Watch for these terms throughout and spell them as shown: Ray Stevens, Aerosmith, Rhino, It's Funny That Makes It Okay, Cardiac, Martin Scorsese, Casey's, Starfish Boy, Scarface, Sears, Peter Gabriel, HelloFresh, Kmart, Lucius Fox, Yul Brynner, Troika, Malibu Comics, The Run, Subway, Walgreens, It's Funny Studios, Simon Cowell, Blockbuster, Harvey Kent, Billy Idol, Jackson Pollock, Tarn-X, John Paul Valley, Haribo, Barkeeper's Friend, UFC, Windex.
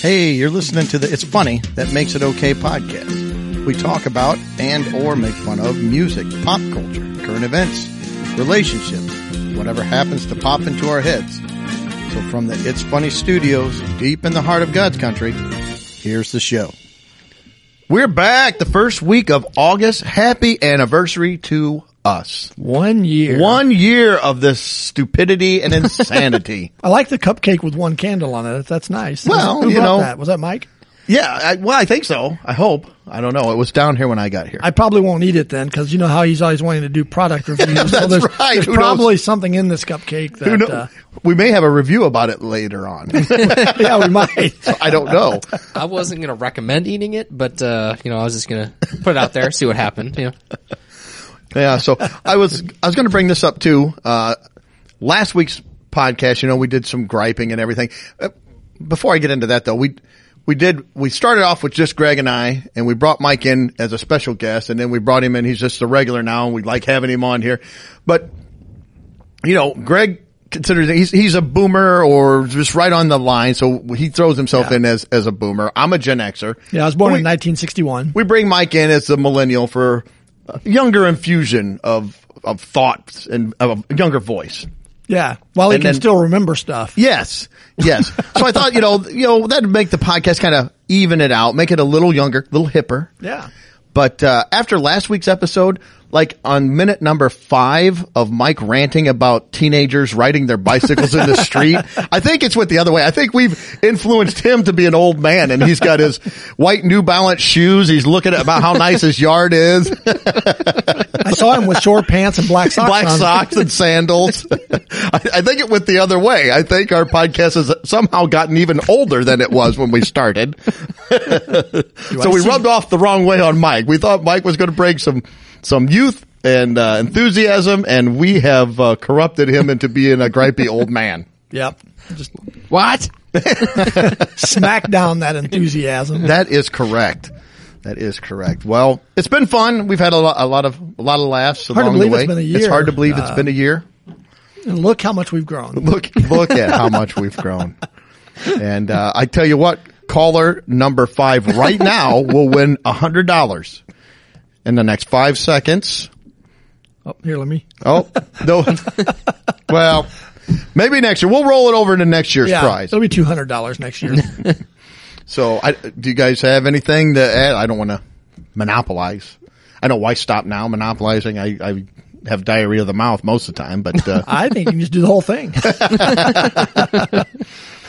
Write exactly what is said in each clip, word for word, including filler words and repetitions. Hey, you're listening to the It's Funny That Makes It Okay podcast. We talk about and or make fun of music, pop culture, current events, relationships, whatever happens to pop into our heads. So from the It's Funny Studios, deep in the heart of God's country, here's the show. We're back the first week of August. Happy anniversary to us. One year. One year of this stupidity and insanity. I like the cupcake with one candle on it. That's nice. Well, Who you know. That? Was that Mike? Yeah. I, well, I think so. I hope. I don't know. It was down here when I got here. I probably won't eat it then because you know how he's always wanting to do product reviews. Yeah, that's so there's, right. There's probably knows? something in this cupcake that... Who knows? Uh, we may have a review about it later on. Yeah, we might. So I don't know. I wasn't going to recommend eating it, but uh, you know, I was just going to put it out there, see what happened. You know. Yeah, so I was I was going to bring this up too. Uh, last week's podcast, you know, we did some griping and everything. Before I get into that, though, we we did we started off with just Greg and I, and we brought Mike in as a special guest, and then we brought him in. He's just a regular now, and we like having him on here. But you know, Greg considers he's he's a boomer or just right on the line, so he throws himself yeah. in as as a boomer. I'm a Gen Xer. Yeah, I was born we, in nineteen sixty-one. We bring Mike in as a millennial for. Younger infusion of of thoughts and of a younger voice. Yeah, while he and can then, still remember stuff. Yes, yes. So I thought you know you know that'd make the podcast kind of even it out, make it a little younger, a little hipper. Yeah. But uh, after last week's episode, like on minute number five of Mike ranting about teenagers riding their bicycles in the street, I think it's went the other way. I think we've influenced him to be an old man, and he's got his white New Balance shoes. He's looking at about how nice his yard is. I saw him with short pants and black socks. Black on. socks and sandals. I, I think it went the other way. I think our podcast has somehow gotten even older than it was when we started. So I we see? rubbed off the wrong way on Mike. We thought Mike was going to bring some some youth and uh, enthusiasm, and we have uh, corrupted him into being a gripey old man. Yep. Just what? Smack down that enthusiasm. That is correct. That is correct. Well, it's been fun. We've had a lot, a lot of a lot of laughs hard along to believe the way. It's been a year. It's hard to believe uh, it's been a year. And look how much we've grown. Look, look at how much we've grown. And uh, I tell you what. Caller number five right now will win one hundred dollars in the next five seconds. Oh, here, let me. Oh, no. Well, maybe next year. We'll roll it over into next year's yeah, prize. It'll be two hundred dollars next year. So I, do you guys have anything to add? I don't want to monopolize. I know why stop now monopolizing. I, I have diarrhea of the mouth most of the time, but. Uh, I think you can just do the whole thing.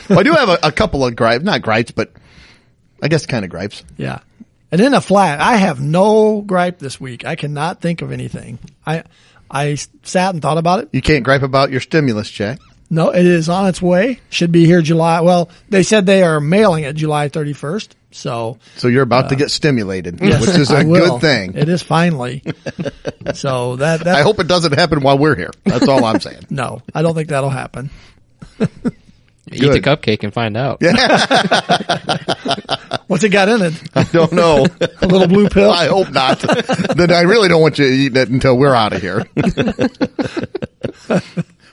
Well, I do have a, a couple of gripes, not gripes, but I guess kind of gripes. Yeah. And in a flat, I have no gripe this week. I cannot think of anything. I I sat and thought about it. You can't gripe about your stimulus check. No, it is on its way. Should be here July. Well, they said they are mailing it July thirty-first. So so you're about uh, to get stimulated, yes, which is a good thing. It is finally. So that, that I hope it doesn't happen while we're here. That's all I'm saying. No, I don't think that'll happen. Good. Eat the cupcake and find out. Yeah. What's it got in it? I don't know. A little blue pill? I hope not. Then I really don't want you to eat it until we're out of here.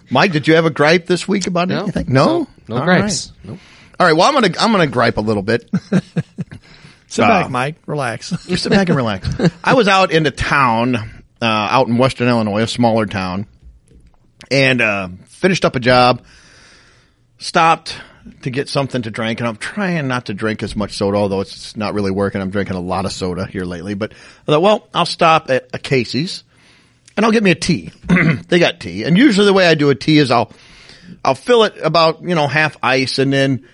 Mike, did you have a gripe this week about no. anything? No? No, no gripes. Right. Nope. All right. Well, I'm going to I'm gonna gripe a little bit. Sit uh, back, Mike. Relax. Sit back and relax. I was out in a town, uh, out in western Illinois, a smaller town, and uh, finished up a job. Stopped to get something to drink, and I'm trying not to drink as much soda, although it's not really working. I'm drinking a lot of soda here lately. But I thought, well, I'll stop at a Casey's, and I'll get me a tea. They got tea. And usually the way I do a tea is I'll I'll fill it about, you know, half ice, and then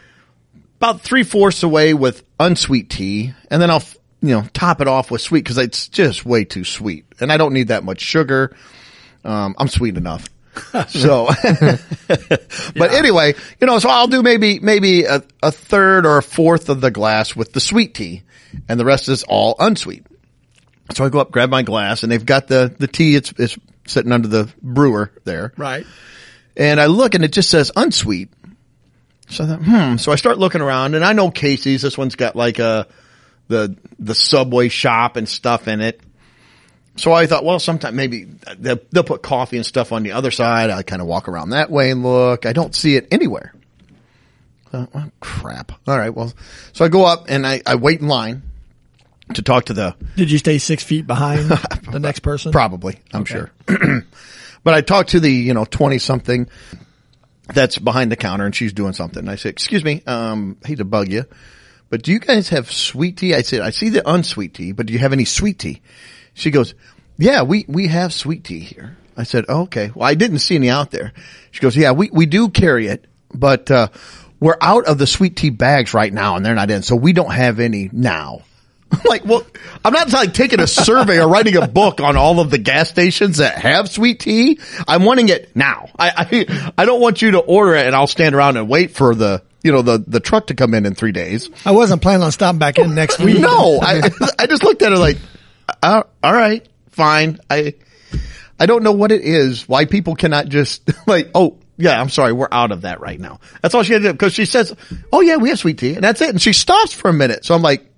about three-fourths away with unsweet tea. And then I'll, you know, top it off with sweet because it's just way too sweet. And I don't need that much sugar. Um, I'm sweet enough. So, but yeah. Anyway, you know, so I'll do maybe, maybe a, a third or a fourth of the glass with the sweet tea and the rest is all unsweet. So I go up, grab my glass, and they've got the, the tea. It's, it's sitting under the brewer there. Right. And I look and it just says unsweet. So I thought, hmm. So I start looking around, and I know Casey's, this one's got like a, the, the Subway shop and stuff in it. So I thought, well, sometime maybe they'll, they'll put coffee and stuff on the other side. I kind of walk around that way and look. I don't see it anywhere. thought, well, crap. All right, well, so I go up and I, I wait in line to talk to the... Did you stay six feet behind the next person? Probably, I'm okay. sure. But I talked to the, you know, twenty-something that's behind the counter, and she's doing something. And I said, excuse me, um, hate to bug you, but do you guys have sweet tea? I said, I see the unsweet tea, but do you have any sweet tea? She goes, yeah, we, we have sweet tea here. I said, oh, okay. Well, I didn't see any out there. She goes, yeah, we, we do carry it, but uh, we're out of the sweet tea bags right now, and they're not in, so we don't have any now. I'm like, well, I'm not like taking a survey or writing a book on all of the gas stations that have sweet tea. I'm wanting it now. I, I, I don't want you to order it and I'll stand around and wait for the, you know, the, the truck to come in in three days. I wasn't planning on stopping back in next week. No, I, I just looked at her like, all right, fine. I, I don't know what it is, why people cannot just like, oh, yeah, I'm sorry, we're out of that right now. That's all she had to do, because she says, oh, yeah, we have sweet tea, and that's it. And she stops for a minute. So I'm like,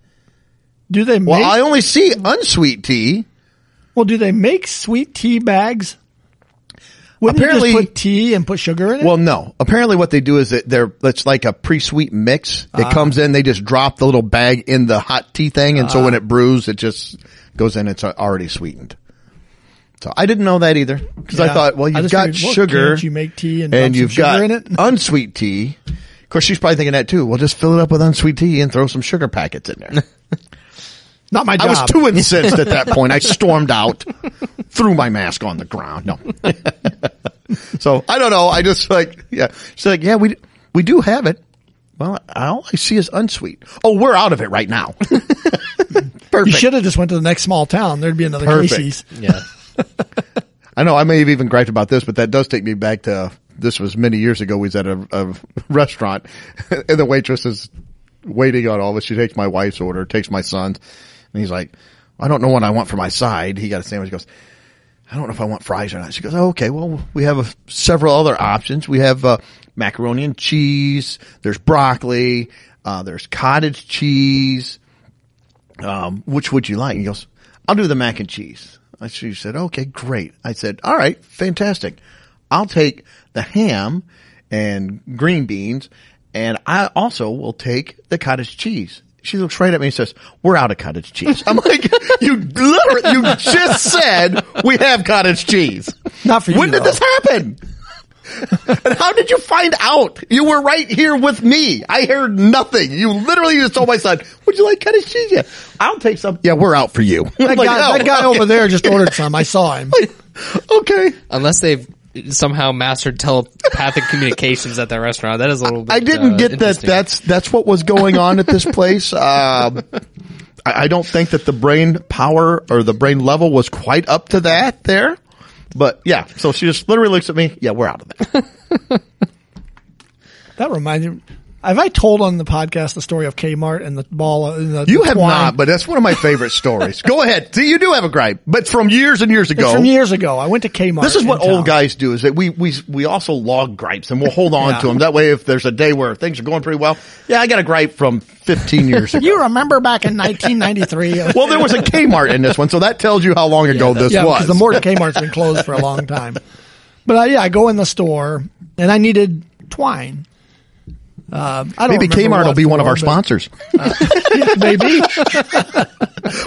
do they make? Well, I only see unsweet tea. Well, do they make sweet tea bags? Wouldn't apparently, you just put tea and put sugar in it? Well, no. Apparently what they do is that they're, it's like a pre-sweet mix. It uh, comes in, they just drop the little bag in the hot tea thing, and uh, so when it brews, it just goes in, it's already sweetened. So I didn't know that either, because yeah. I thought, well, you've got figured, well, sugar, you make tea and, and you've got in it? Unsweet tea. Of course, she's probably thinking that too. Well, just fill it up with unsweet tea and throw some sugar packets in there. Not my job. I was too incensed at that point. I stormed out, threw my mask on the ground. No. So I don't know. I just like, yeah. She's like, yeah, we we do have it. Well, all I see is unsweet. Oh, we're out of it right now. Perfect. You should have just went to the next small town. There'd be another Perfect. Casey's. Yeah. I know I may have even griped about this, but that does take me back to, this was many years ago. We was at a, a restaurant and the waitress is waiting on all this. She takes my wife's order, takes my son's. And he's like, I don't know what I want for my side. He got a sandwich. He goes, I don't know if I want fries or not. She goes, oh, okay, well, we have a, several other options. We have uh, macaroni and cheese. There's broccoli. Uh, there's cottage cheese. Um, which would you like? He goes, I'll do the mac and cheese. And she said, okay, great. I said, all right, fantastic. I'll take the ham and green beans, and I also will take the cottage cheese. She looks right at me and says, we're out of cottage cheese. I'm like, you literally, you just said we have cottage cheese. Not for you. When did this happen? And how did you find out? You were right here with me. I heard nothing. You literally just told my son, would you like cottage cheese? Yeah. I'll take some. Yeah, we're out for you. That, like, guy, oh, that guy over there just ordered some. I saw him. Like, okay. Unless they've somehow mastered telepathic communications at that restaurant. That is a little bit I didn't uh, get that that's that's what was going on at this place. Um uh, I, I don't think that the brain power or the brain level was quite up to that there. But yeah, so she just literally looks at me, yeah, we're out of that. That reminds me, have I told on the podcast the story of Kmart and the ball? And the, you the have twine? Not, but that's one of my favorite stories. Go ahead. See, you do have a gripe, but from years and years ago. It's from years ago. I went to Kmart. This is what old town. Guys do is that we, we, we also log gripes and we'll hold on yeah. to them. That way, if there's a day where things are going pretty well, yeah, I got a gripe from fifteen years ago. You remember back in nineteen ninety-three. Well, there was a Kmart in this one, so that tells you how long ago yeah, this yeah, was. Yeah, because the Morton Kmart's been closed for a long time. But uh, yeah, I go in the store and I needed twine. Um, I don't maybe Kmart will be one of our sponsors. Uh, yeah, maybe.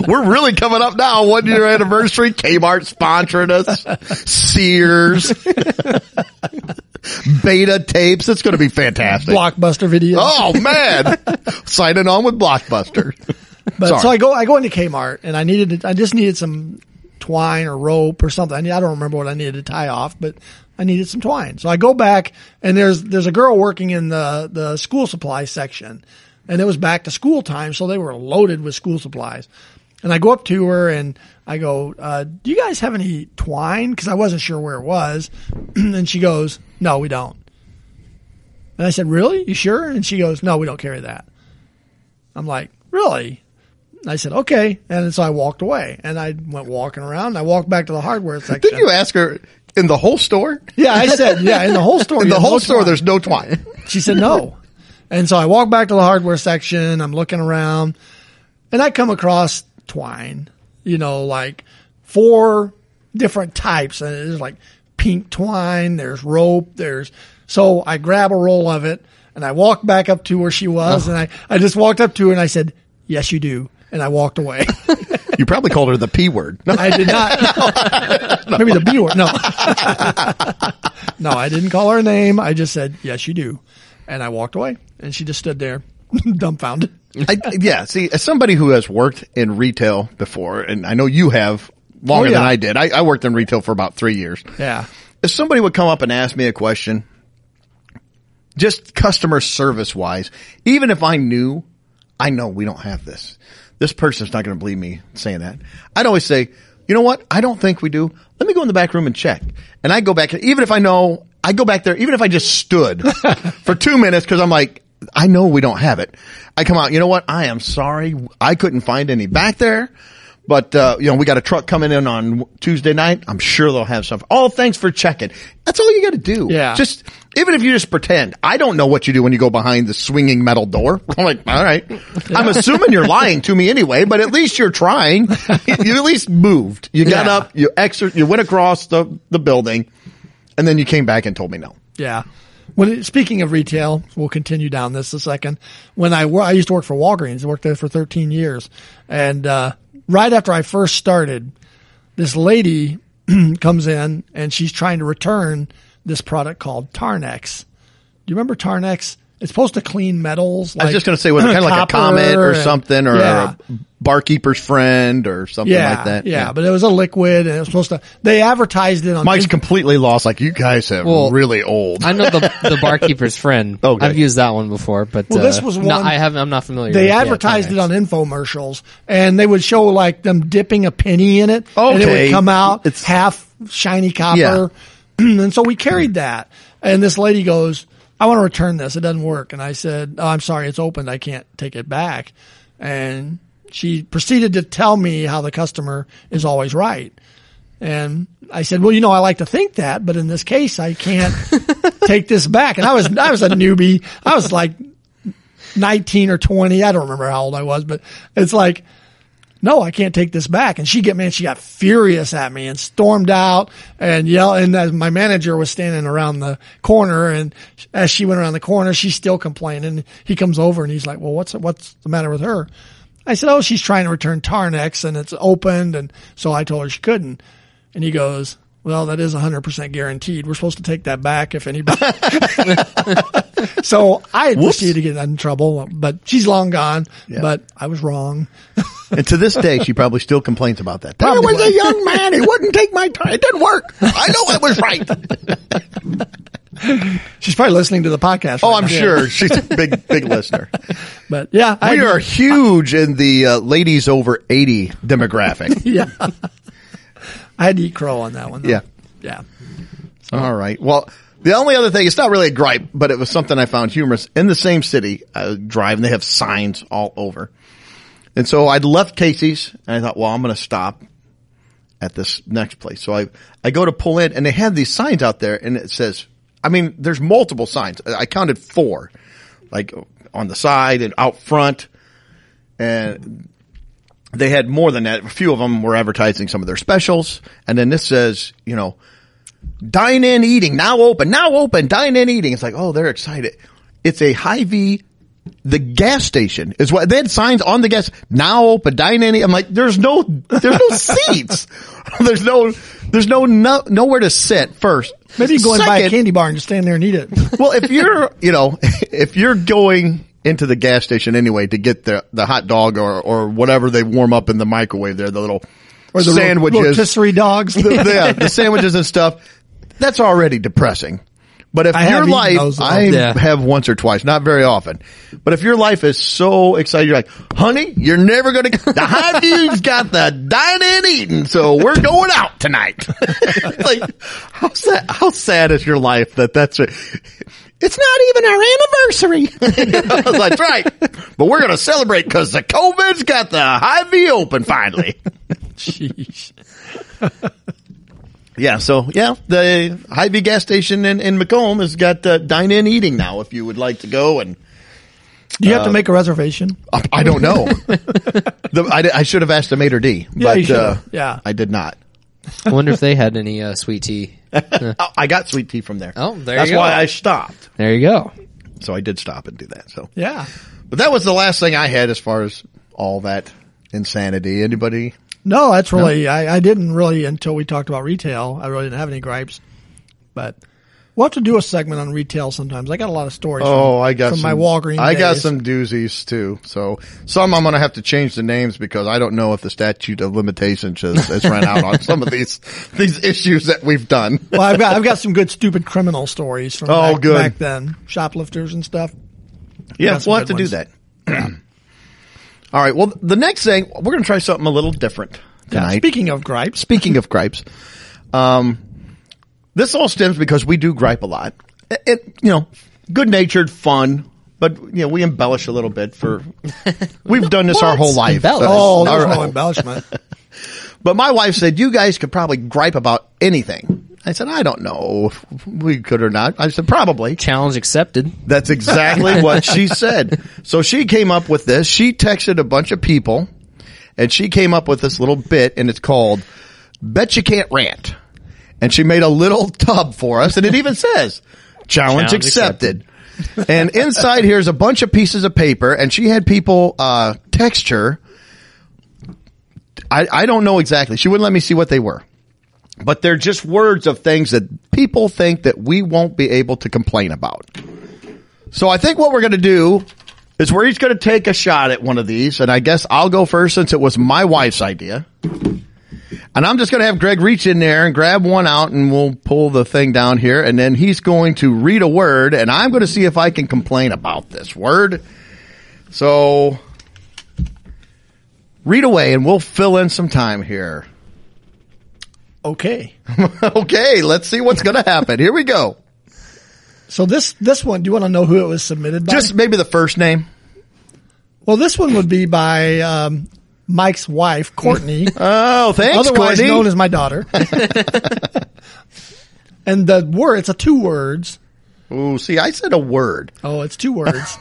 We're really coming up now. One year anniversary. Kmart sponsoring us. Sears. Beta tapes. It's going to be fantastic. Blockbuster video. Oh, man. Signing on with Blockbuster. But Sorry. So I go, I go into Kmart and I needed, to, I just needed some twine or rope or something. I, need, I don't remember what I needed to tie off, but I needed some twine. So I go back and there's, there's a girl working in the, the school supply section, and it was back to school time. So they were loaded with school supplies, and I go up to her and I go, uh, do you guys have any twine? Cause I wasn't sure where it was. And she goes, no, we don't. And I said, really? You sure? And she goes, no, we don't carry that. I'm like, really? I said, okay. And so I walked away and I went walking around and I walked back to the hardware section. Did you ask her in the whole store? Yeah, I said, yeah, in the whole store. In the whole no store, twine. There's no twine. She said no. And so I walked back to the hardware section. I'm looking around and I come across twine, you know, like four different types. And there's like pink twine. There's rope. There's, so I grab a roll of it And I walked back up to where she was, oh. and I, I just walked up to her and I said, yes, you do. And I walked away. You probably called her the P word. No. I did not. No. No. Maybe the B word. No. No, I didn't call her name. I just said, yes, you do. And I walked away. And she just stood there dumbfounded. I, yeah. See, as somebody who has worked in retail before, and I know you have longer oh, yeah. than I did. I, I worked in retail for about three years. Yeah. If somebody would come up and ask me a question, just customer service wise, even if I knew, I know we don't have this. This person's not going to believe me saying that. I'd always say, you know what? I don't think we do. Let me go in the back room and check. And I go back, even if I know, I go back there, even if I just stood for two minutes because I'm like, I know we don't have it. I come out, you know what? I am sorry. I couldn't find any back there. But, uh, you know, we got a truck coming in on Tuesday night. I'm sure they'll have some. Oh, thanks for checking. That's all you got to do. Yeah. Just, even if you just pretend, I don't know what you do when you go behind the swinging metal door. I'm like, all right. Yeah. I'm assuming you're lying to me anyway, but at least you're trying. You at least moved. You got yeah. up, you exer- you went across the, the building, and then you came back and told me no. Yeah. When, speaking of retail, we'll continue down this a second. When I, I used to work for Walgreens, I worked there for thirteen years. And, uh, right after I first started, this lady comes in and she's trying to return this product called Tarn-X. Do you remember Tarn-X? It's supposed to clean metals. Like, I was just going to say, was it kind of like a Comet or and, something or yeah. a Barkeeper's Friend or something yeah, like that? Yeah, yeah, but it was a liquid and it was supposed to – they advertised it on – Mike's in- completely lost. Like, you guys have well, really old. I know the, the Barkeeper's Friend. Okay. I've used that one before, but well, uh, this was one, no, I haven't, I'm not familiar they with it. They advertised yeah, it on infomercials, and they would show like them dipping a penny in it, okay. and it would come out it's, half shiny copper. Yeah. And so we carried that, and this lady goes – I want to return this. It doesn't work. And I said, oh, I'm sorry. It's opened. I can't take it back. And she proceeded to tell me how the customer is always right. And I said, well, you know, I like to think that, but in this case, I can't take this back. And I was, I was a newbie. I was like nineteen or twenty. I don't remember how old I was, but it's like, no, I can't take this back. And she get, man, she got furious at me and stormed out and yelled. And as my manager was standing around the corner, and as she went around the corner, she's still complaining. He comes over and he's like, well, what's, what's the matter with her? I said, oh, she's trying to return Tarn-X and it's opened. And so I told her she couldn't. And he goes, well, that is one hundred percent guaranteed. We're supposed to take that back if anybody. So I proceeded to get in trouble, but she's long gone, yeah. but I was wrong. And to this day, she probably still complains about that. There was a young man. He wouldn't take my time. It didn't work. I know it was right. She's probably listening to the podcast. Right oh, I'm now. Sure. She's a big, big listener. But yeah. We I, are huge I, in the uh, ladies over eighty demographic. Yeah. I had to eat crow on that one. Though. Yeah. Yeah. So. All right. Well, the only other thing, it's not really a gripe, but it was something I found humorous. In the same city, I was driving, they have signs all over. And so I'd left Casey's and I thought, well, I'm going to stop at this next place. So I, I go to pull in and they have these signs out there and it says, I mean, there's multiple signs. I counted four, like on the side and out front, and they had more than that. A few of them were advertising some of their specials. And then this says, you know, dine in eating now open, now open, dine in eating. It's like, oh, they're excited. It's a Hy-Vee. The gas station is what they had signs on the gas. Now open, dine in. I'm like, there's no, there's no seats. There's no, there's no, no, nowhere to sit first. Maybe you go and buy a candy bar and just stand there and eat it. Well, if you're, you know, if you're going into the gas station anyway to get the the hot dog or or whatever they warm up in the microwave there, the little or the sandwiches, little rotisserie dogs, the, yeah, the sandwiches and stuff. That's already depressing. But if I your life, I yeah. have once or twice, not very often. But if your life is so excited, you're like, honey, you're never going to get the high dude's got the dine in eating, so we're going out tonight. Like, how sad, how sad is your life that that's it? It's not even our anniversary. I was like, that's right. But we're going to celebrate because the COVID's got the Hy-Vee open finally. Jeez. Yeah, so, yeah, the Hy-Vee gas station in, in Macomb has got uh, dine-in eating now if you would like to go. And do you uh, have to make a reservation? I, I don't know. the, I, I should have asked a maitre d', but yeah, uh, yeah. I did not. I wonder if they had any uh, sweet tea. I got sweet tea from there. Oh, there That's you go. That's why I stopped. There you go. So I did stop and do that. So yeah. But that was the last thing I had as far as all that insanity. Anybody? No, that's really, no? I, I didn't really, until we talked about retail, I really didn't have any gripes. But we'll have to do a segment on retail sometimes. I got a lot of stories oh, from, I got from some, my Walgreens I days. Got some doozies too. So some I'm going to have to change the names because I don't know if the statute of limitations has, has run out on some of these these issues that we've done. Well, I've got, I've got some good stupid criminal stories from oh, back, good. back then. Shoplifters and stuff. Yeah, we'll have to ones. do that. Yeah. All right. Well, the next thing, we're going to try something a little different tonight. Yeah, speaking of gripes. Speaking of gripes. Um, this all stems because we do gripe a lot. It, it you know, good-natured, fun, but, you know, we embellish a little bit for – we've done this what? our whole life. Embellish. Oh, there's no embellishment. But my wife said, you guys could probably gripe about anything. I said, I don't know if we could or not. I said, probably. Challenge accepted. That's exactly what she said. So she came up with this. She texted a bunch of people, and she came up with this little bit, and it's called Bet You Can't Rant. And she made a little tub for us, and it even says, challenge, challenge accepted. accepted. And inside here's a bunch of pieces of paper, and she had people uh text her. I, I don't know exactly. She wouldn't let me see what they were. But they're just words of things that people think that we won't be able to complain about. So I think what we're going to do is we're each going to take a shot at one of these, and I guess I'll go first since it was my wife's idea. And I'm just going to have Greg reach in there and grab one out, and we'll pull the thing down here. And then he's going to read a word, and I'm going to see if I can complain about this word. So read away, and we'll fill in some time here. Okay. Okay, let's see what's going to happen. Here we go. So this this one, do you want to know who it was submitted by? Just maybe the first name. Well, this one would be by... Um, Mike's wife, Courtney. Oh, thanks, otherwise Courtney. Known as my daughter. And the word, it's a two words. Ooh, see, I said a word. Oh, it's two words.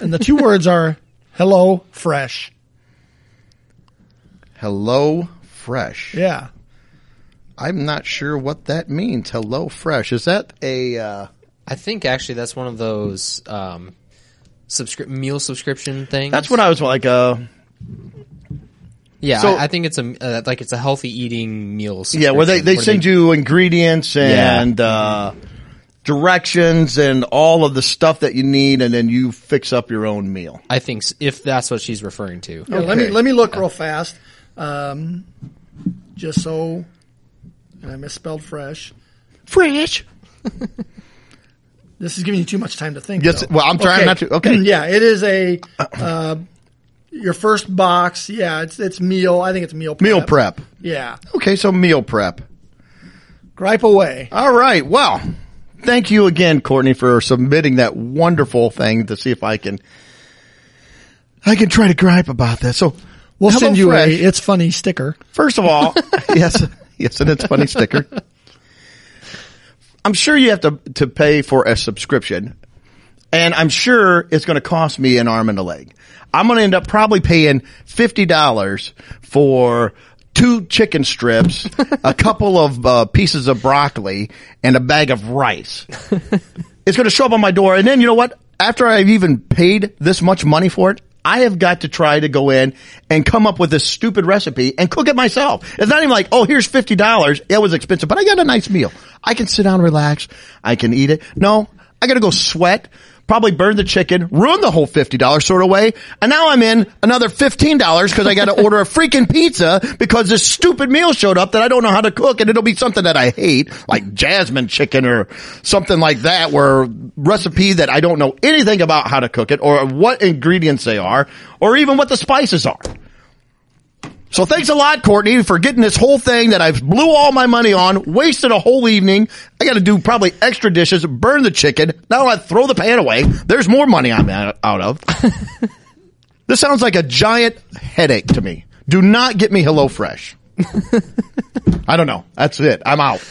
And the two words are Hello Fresh. Hello Fresh. Yeah. I'm not sure what that means, Hello Fresh. Is that a... Uh... I think actually that's one of those um, subscri- meal subscription things. That's when I was like... Uh... Yeah, so, I, I think it's a uh, like it's a healthy eating meal. Yeah, where they, they send they... you ingredients and yeah. uh, directions and all of the stuff that you need, and then you fix up your own meal. I think if that's what she's referring to. Okay. Yeah, let me let me look yeah. real fast, um, just so I misspelled fresh. Fresh. This is giving you too much time to think. Yes, well, I'm trying okay. not to. Okay. Yeah, it is a. Uh, Your first box, yeah, it's it's meal. I think it's meal prep. Meal prep. Yeah. Okay, so meal prep. Gripe away. All right. Well, thank you again, Courtney, for submitting that wonderful thing to see if I can I can try to gripe about that. So we'll send you a It's Funny sticker. First of all, yes, yes, an It's Funny sticker. I'm sure you have to, to pay for a subscription, and I'm sure it's going to cost me an arm and a leg. I'm going to end up probably paying fifty dollars for two chicken strips, a couple of uh, pieces of broccoli, and a bag of rice. It's going to show up on my door. And then, you know what? After I've even paid this much money for it, I have got to try to go in and come up with this stupid recipe and cook it myself. It's not even like, oh, here's fifty dollars. It was expensive, but I got a nice meal. I can sit down and relax. I can eat it. No, I got to go sweat. Probably burn the chicken, ruin the whole fifty dollars sort of way, and now I'm in another fifteen dollars because I got to order a freaking pizza because this stupid meal showed up that I don't know how to cook, and it'll be something that I hate, like jasmine chicken or something like that, where a recipe that I don't know anything about how to cook it or what ingredients they are or even what the spices are. So thanks a lot, Courtney, for getting this whole thing that I've blew all my money on, wasted a whole evening. I got to do probably extra dishes, burn the chicken. Now I throw the pan away. There's more money I'm out of. This sounds like a giant headache to me. Do not get me HelloFresh. I don't know. That's it. I'm out.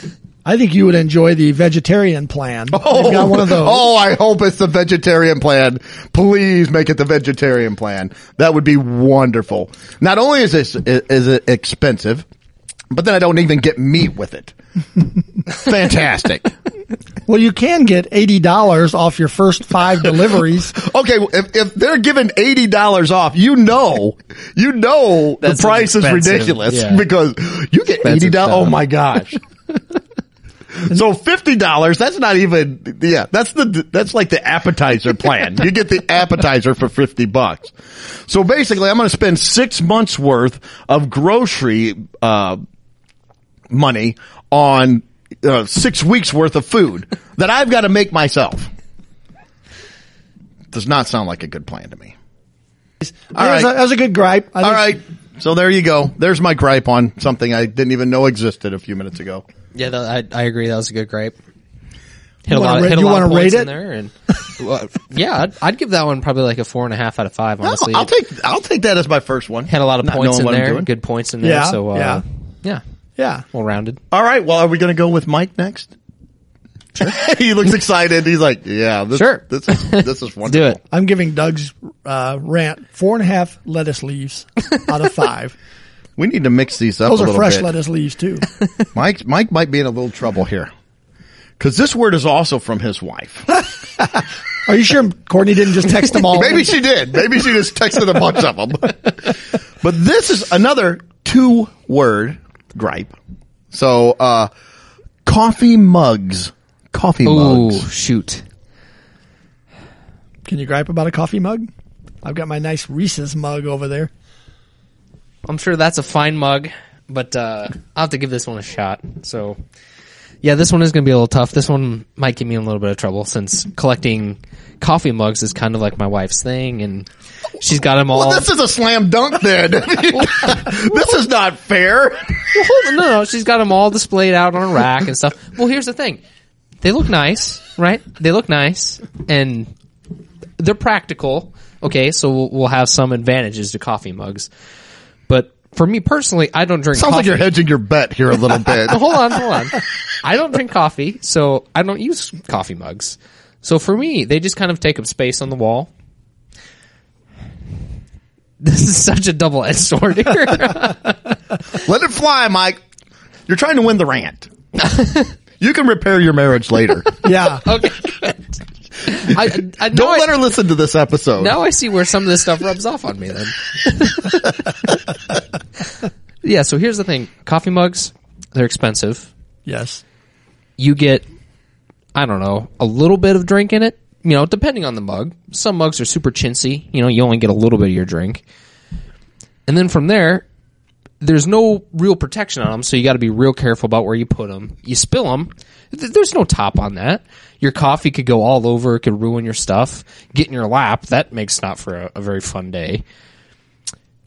I think you would enjoy the vegetarian plan. Oh, you've got one of those. Oh, I hope it's the vegetarian plan. Please make it the vegetarian plan. That would be wonderful. Not only is this is it expensive, but then I don't even get meat with it. Fantastic. Well, you can get eighty dollars off your first five deliveries. Okay, if, if they're giving eighty dollars off, you know, you know the price is ridiculous yeah. because you get expensive eighty dollars. Stuff. Oh my gosh. So fifty dollars, that's not even, yeah, that's the, that's like the appetizer plan. You get the appetizer for fifty bucks. So basically, I'm going to spend six months worth of grocery, uh, money on uh, six weeks worth of food that I've got to make myself. Does not sound like a good plan to me. All right. That was a good gripe. I All right. So there you go. There's my gripe on something I didn't even know existed a few minutes ago. Yeah, I, I agree. That was a good gripe. Hit a lot, ra- hit a you lot of points in there, and well, yeah, I'd, I'd give that one probably like a four and a half out of five. Honestly, no, I'll take I'll take that as my first one. Had a lot of Not points in there, good points in there. Yeah, so uh, yeah, yeah, yeah, well rounded. All right. Well, are we going to go with Mike next? Sure. He looks excited. He's like, yeah, this, sure. This is this is wonderful. Let's do it. I'm giving Doug's uh, rant four and a half lettuce leaves out of five. We need to mix these up. Those a little bit. Those are fresh lettuce leaves too. Mike, Mike might be in a little trouble here, because this word is also from his wife. Are you sure Courtney didn't just text them all? Maybe she did. Maybe she just texted a bunch of them. But this is another two-word gripe. So, uh, coffee mugs. Coffee Ooh, mugs. Oh shoot! Can you gripe about a coffee mug? I've got my nice Reese's mug over there. I'm sure that's a fine mug, but uh, I'll have to give this one a shot. So, yeah, this one is going to be a little tough. This one might give me a little bit of trouble, since collecting coffee mugs is kind of like my wife's thing, and she's got them all. Well, this is a slam dunk then. This is not fair. Well, no, no, she's got them all displayed out on a rack and stuff. Well, here's the thing. They look nice, right? They look nice, and they're practical. Okay, so we'll have some advantages to coffee mugs. But for me personally, I don't drink Sounds coffee. Sounds like you're hedging your bet here a little bit. Hold on, hold on. I don't drink coffee, so I don't use coffee mugs. So for me, they just kind of take up space on the wall. This is such a double-edged sword here. Let it fly, Mike. You're trying to win the rant. You can repair your marriage later. Yeah. Okay, good. I, I Don't let I, her listen to this episode. Now I see where some of this stuff rubs off on me then. Yeah, so here's the thing. Coffee mugs, they're expensive. Yes. You get, I don't know, a little bit of drink in it, you know, depending on the mug. Some mugs are super chintzy. You know, you only get a little bit of your drink. And then from there, there's no real protection on them, so you got to be real careful about where you put them. You spill them. There's no top on that. Your coffee could go all over. It could ruin your stuff. Get in your lap. That makes not for a, a very fun day.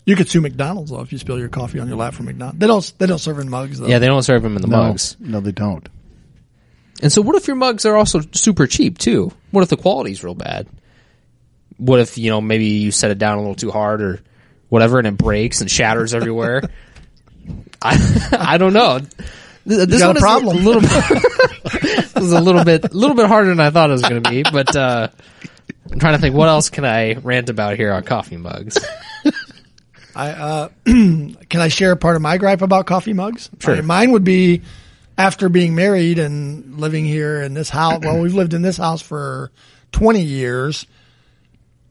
You could sue McDonald's, though, if you spill your coffee on your lap from McDonald's. They don't, they don't serve in mugs, though. Yeah, they don't serve them in the no, mugs. No, they don't. And so what if your mugs are also super cheap, too? What if the quality's real bad? What if, you know, maybe you set it down a little too hard or whatever, and it breaks and shatters everywhere? I, I don't know. This got one a problem. Is a little bit, this is a little bit, little bit harder than I thought it was going to be. But uh, I'm trying to think, what else can I rant about here on coffee mugs? I uh, can I share part of my gripe about coffee mugs? Sure. Right, mine would be after being married and living here in this house. Well, we've lived in this house for twenty years.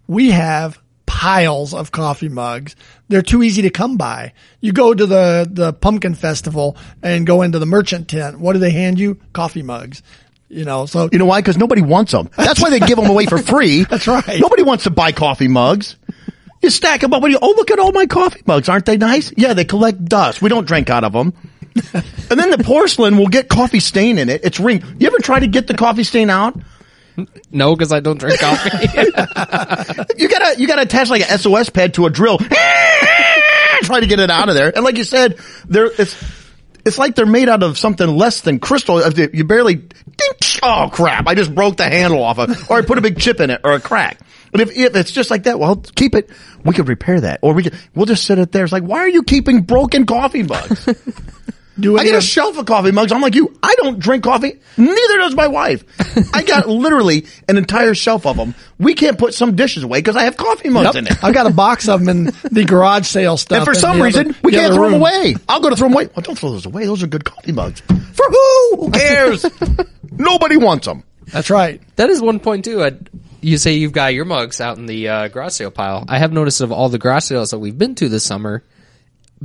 We have piles of coffee mugs. They're too easy to come by. You go to the, the pumpkin festival and go into the merchant tent. What do they hand you? Coffee mugs. You know, so. You know why? Because nobody wants them. That's why they give them away for free. That's right. Nobody wants to buy coffee mugs. You stack them up. You, oh, look at all my coffee mugs. Aren't they nice? Yeah, they collect dust. We don't drink out of them. And then the porcelain will get coffee stain in it. It's ring. You ever try to get the coffee stain out? No, because I don't drink coffee. you gotta, you gotta attach like an S O S pad to a drill, try to get it out of there. And like you said, there it's, it's like they're made out of something less than crystal. You barely, oh crap! I just broke the handle off of, or I put a big chip in it, or a crack. But if, if it's just like that, well, keep it. We could repair that, or we could, we'll just sit it there. It's like, why are you keeping broken coffee mugs? Do I get a shelf of coffee mugs. I'm like you. I don't drink coffee. Neither does my wife. I got literally an entire shelf of them. We can't put some dishes away because I have coffee mugs yep. in it. I've got a box of them in the garage sale stuff. And for some reason, other, we can't throw room. them away. I'll go to throw them away. Well, don't throw those away. Those are good coffee mugs. For who? Who cares? Nobody wants them. That's right. That is one point two. You say you've got your mugs out in the uh, garage sale pile. I have noticed of all the garage sales that we've been to this summer,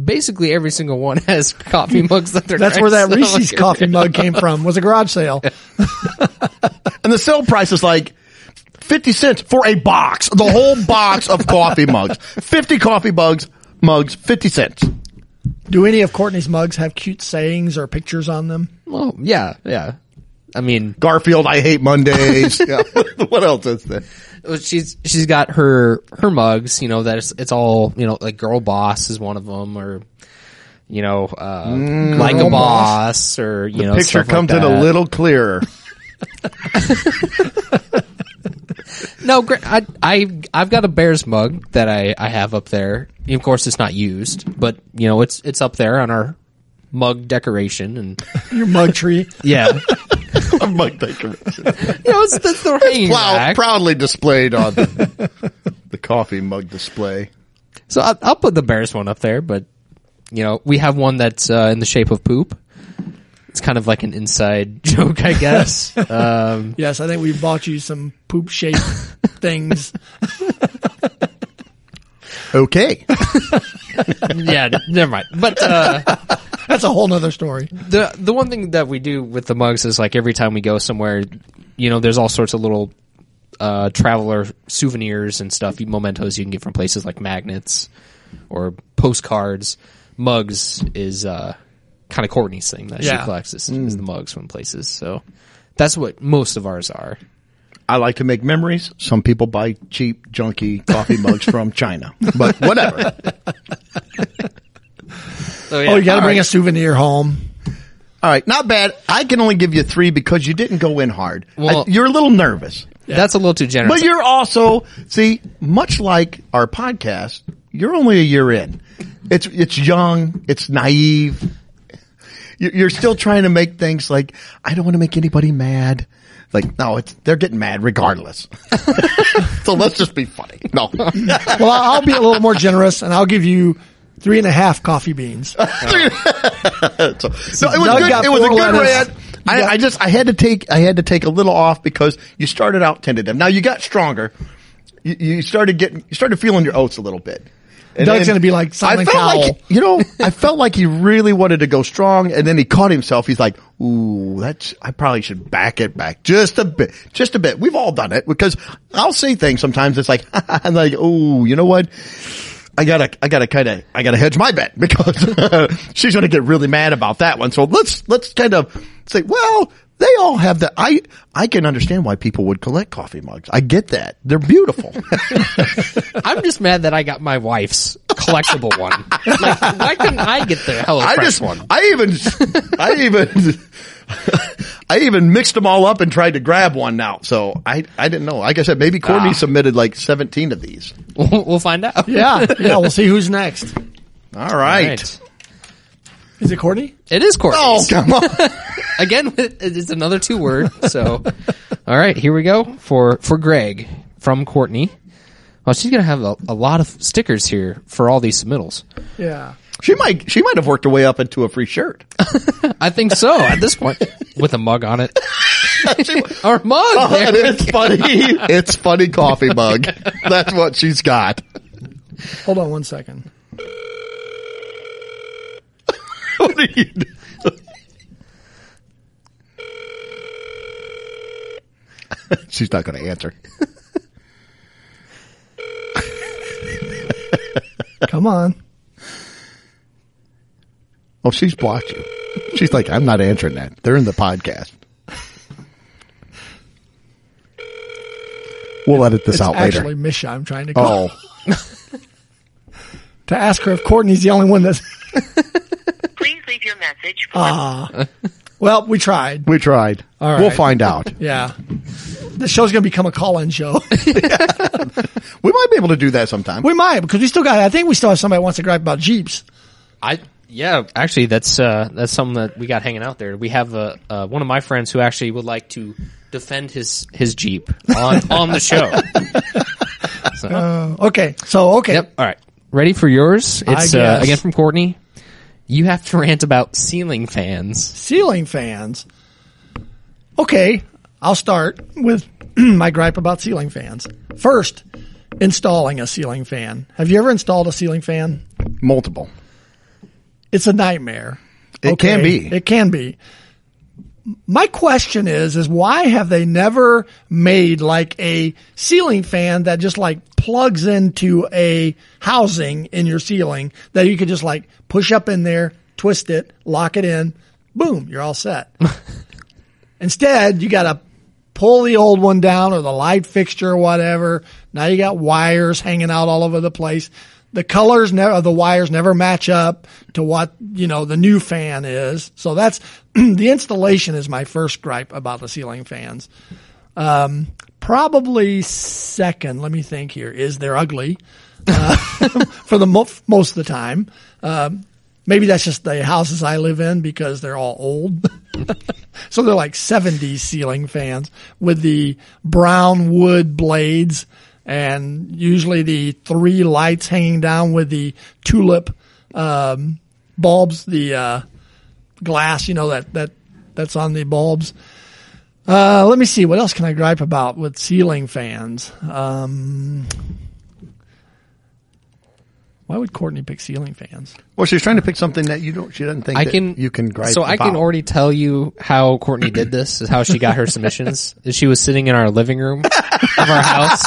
basically every single one has coffee mugs that they're That's where that Reese's coffee mug came from, was a garage sale. And the sale price is like fifty cents for a box, the whole box of coffee mugs. fifty coffee mugs, mugs, fifty cents. Do any of Courtney's mugs have cute sayings or pictures on them? Well, yeah, yeah. I mean, Garfield, I hate Mondays. Yeah. What else is there? She's she's got her her mugs, you know, that it's, it's all, you know, like Girl Boss is one of them, or you know, uh, mm, like a boss, boss, or you the know, the picture comes like in a little clearer. No, I, I I've got a Bears mug that I, I have up there. Of course, it's not used, but you know, it's it's up there on our mug decoration and your mug tree. Yeah. A mug decoration. You know, it's, it's the hanging rack. Proudly displayed on the, the coffee mug display. So I'll, I'll put the Bears one up there, but, you know, we have one that's uh, in the shape of poop. It's kind of like an inside joke, I guess. Um, yes, I think we bought you some poop-shaped things. Okay. Yeah, never mind. But, uh... that's a whole nother story. The the one thing that we do with the mugs is like every time we go somewhere, you know, there's all sorts of little uh, traveler souvenirs and stuff, mementos you can get from places like magnets or postcards. Mugs is uh, kind of Courtney's thing that yeah. she collects is, mm. is the mugs from places. So that's what most of ours are. I like to make memories. Some people buy cheap, junky coffee mugs from China, but whatever. So, yeah. Oh, you got to bring right. a souvenir home. All right. Not bad. I can only give you three because you didn't go in hard. Well, I, you're a little nervous. Yeah. That's a little too generous. But you're also, see, much like our podcast, you're only a year in. It's it's young. It's naive. You're still trying to make things like, I don't want to make anybody mad. Like, no, it's, they're getting mad regardless. So let's just be funny. No. Well, I'll be a little more generous, and I'll give you three and a half coffee beans. so, so it was good, it was a good rant. I, I just I had to take I had to take a little off because you started out tentative. Now you got stronger. You, you started getting you started feeling your oats a little bit. And Doug's going to be like Simon Cowell. Like, you know, I felt like he really wanted to go strong, and then he caught himself. He's like, ooh, that's, I probably should back it back just a bit, just a bit. We've all done it because I'll say things sometimes. It's like, I'm like, ooh, you know what? I gotta, I gotta kind of, I gotta hedge my bet because she's gonna get really mad about that one. So let's, let's kind of say, well, they all have that. I, I can understand why people would collect coffee mugs. I get that. They're beautiful. I'm just mad that I got my wife's collectible one. Like, why couldn't I get the HelloFresh one? I even, I even, I even mixed them all up and tried to grab one now. So I, I didn't know. Like I said, maybe Courtney ah. submitted like seventeen of these. We'll, we'll find out. Yeah. Yeah. We'll see who's next. All right. All right. Is it Courtney? It is Courtney. Oh, come on. Again, it's another two word. So, all right, here we go for, for Greg from Courtney. Well, she's going to have a, a lot of stickers here for all these submittals. Yeah. She might, she might have worked her way up into a free shirt. I think so at this point with a mug on it. she, Our mug. Oh, there it's funny. It's funny coffee mug. That's what she's got. Hold on one second. What are you doing? She's not going to answer. Come on. Oh, she's blocked you. She's like, I'm not answering that. They're in the podcast. We'll edit this it's out later. It's actually Misha I'm trying to call. Oh. To ask her if Courtney's the only one that's... Please leave your message. Ah. Well, we tried. We tried. All right. We'll find out. Yeah. This show's going to become a call-in show. Yeah. We might be able to do that sometime. We might, because we still got, I think we still have somebody who wants to gripe about Jeeps. I, yeah, actually, that's, uh, that's something that we got hanging out there. We have, uh, uh, one of my friends who actually would like to defend his, his Jeep on, on the show. So. Uh, okay. So, okay. Yep. All right. Ready for yours? It's, uh, again from Courtney. You have to rant about ceiling fans. Ceiling fans? Okay, I'll start with my gripe about ceiling fans. First, installing a ceiling fan. Have you ever installed a ceiling fan? Multiple. It's a nightmare. It okay. can be. It can be. My question is, is why have they never made like a ceiling fan that just like plugs into a housing in your ceiling that you could just like push up in there, twist it, lock it in, boom, you're all set. Instead, you got to pull the old one down or the light fixture or whatever. Now you got wires hanging out all over the place. The colors never, of the wires never match up to what, you know, the new fan is. So that's, the installation is my first gripe about the ceiling fans. Um, probably second, let me think here, is they're ugly, uh, for the mo- most of the time. Um, maybe that's just the houses I live in because they're all old. So they're like seventies ceiling fans with the brown wood blades. And usually the three lights hanging down with the tulip um, bulbs, the uh, glass, you know, that that that's on the bulbs. Uh, let me see. What else can I gripe about with ceiling fans? Um, why would Courtney pick ceiling fans? Well, she's trying to pick something that you don't. She doesn't think I that can, you can gripe. So about. I can already tell you how Courtney did this. Is how she got her submissions. Is she was sitting in our living room of our house.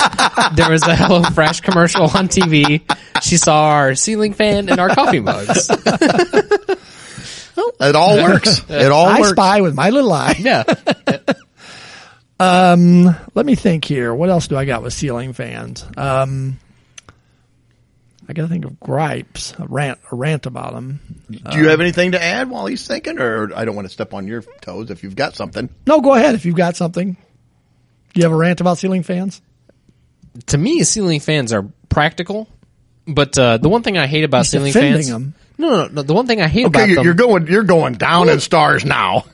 There was a HelloFresh commercial on T V. She saw our ceiling fan and our coffee mugs. Well, it all works. It all I works. I spy with my little eye. Yeah. um. Let me think here. What else do I got with ceiling fans? Um. I got to think of gripes, a rant, a rant about them. Do you um, have anything to add while he's thinking? Or I don't want to step on your toes if you've got something. No, go ahead if you've got something. Do you have a rant about ceiling fans? To me, ceiling fans are practical. But uh, the one thing I hate about he's ceiling fans. Them. No, no, no. The one thing I hate okay, about you're them. You're going, you're going down what? in stars now.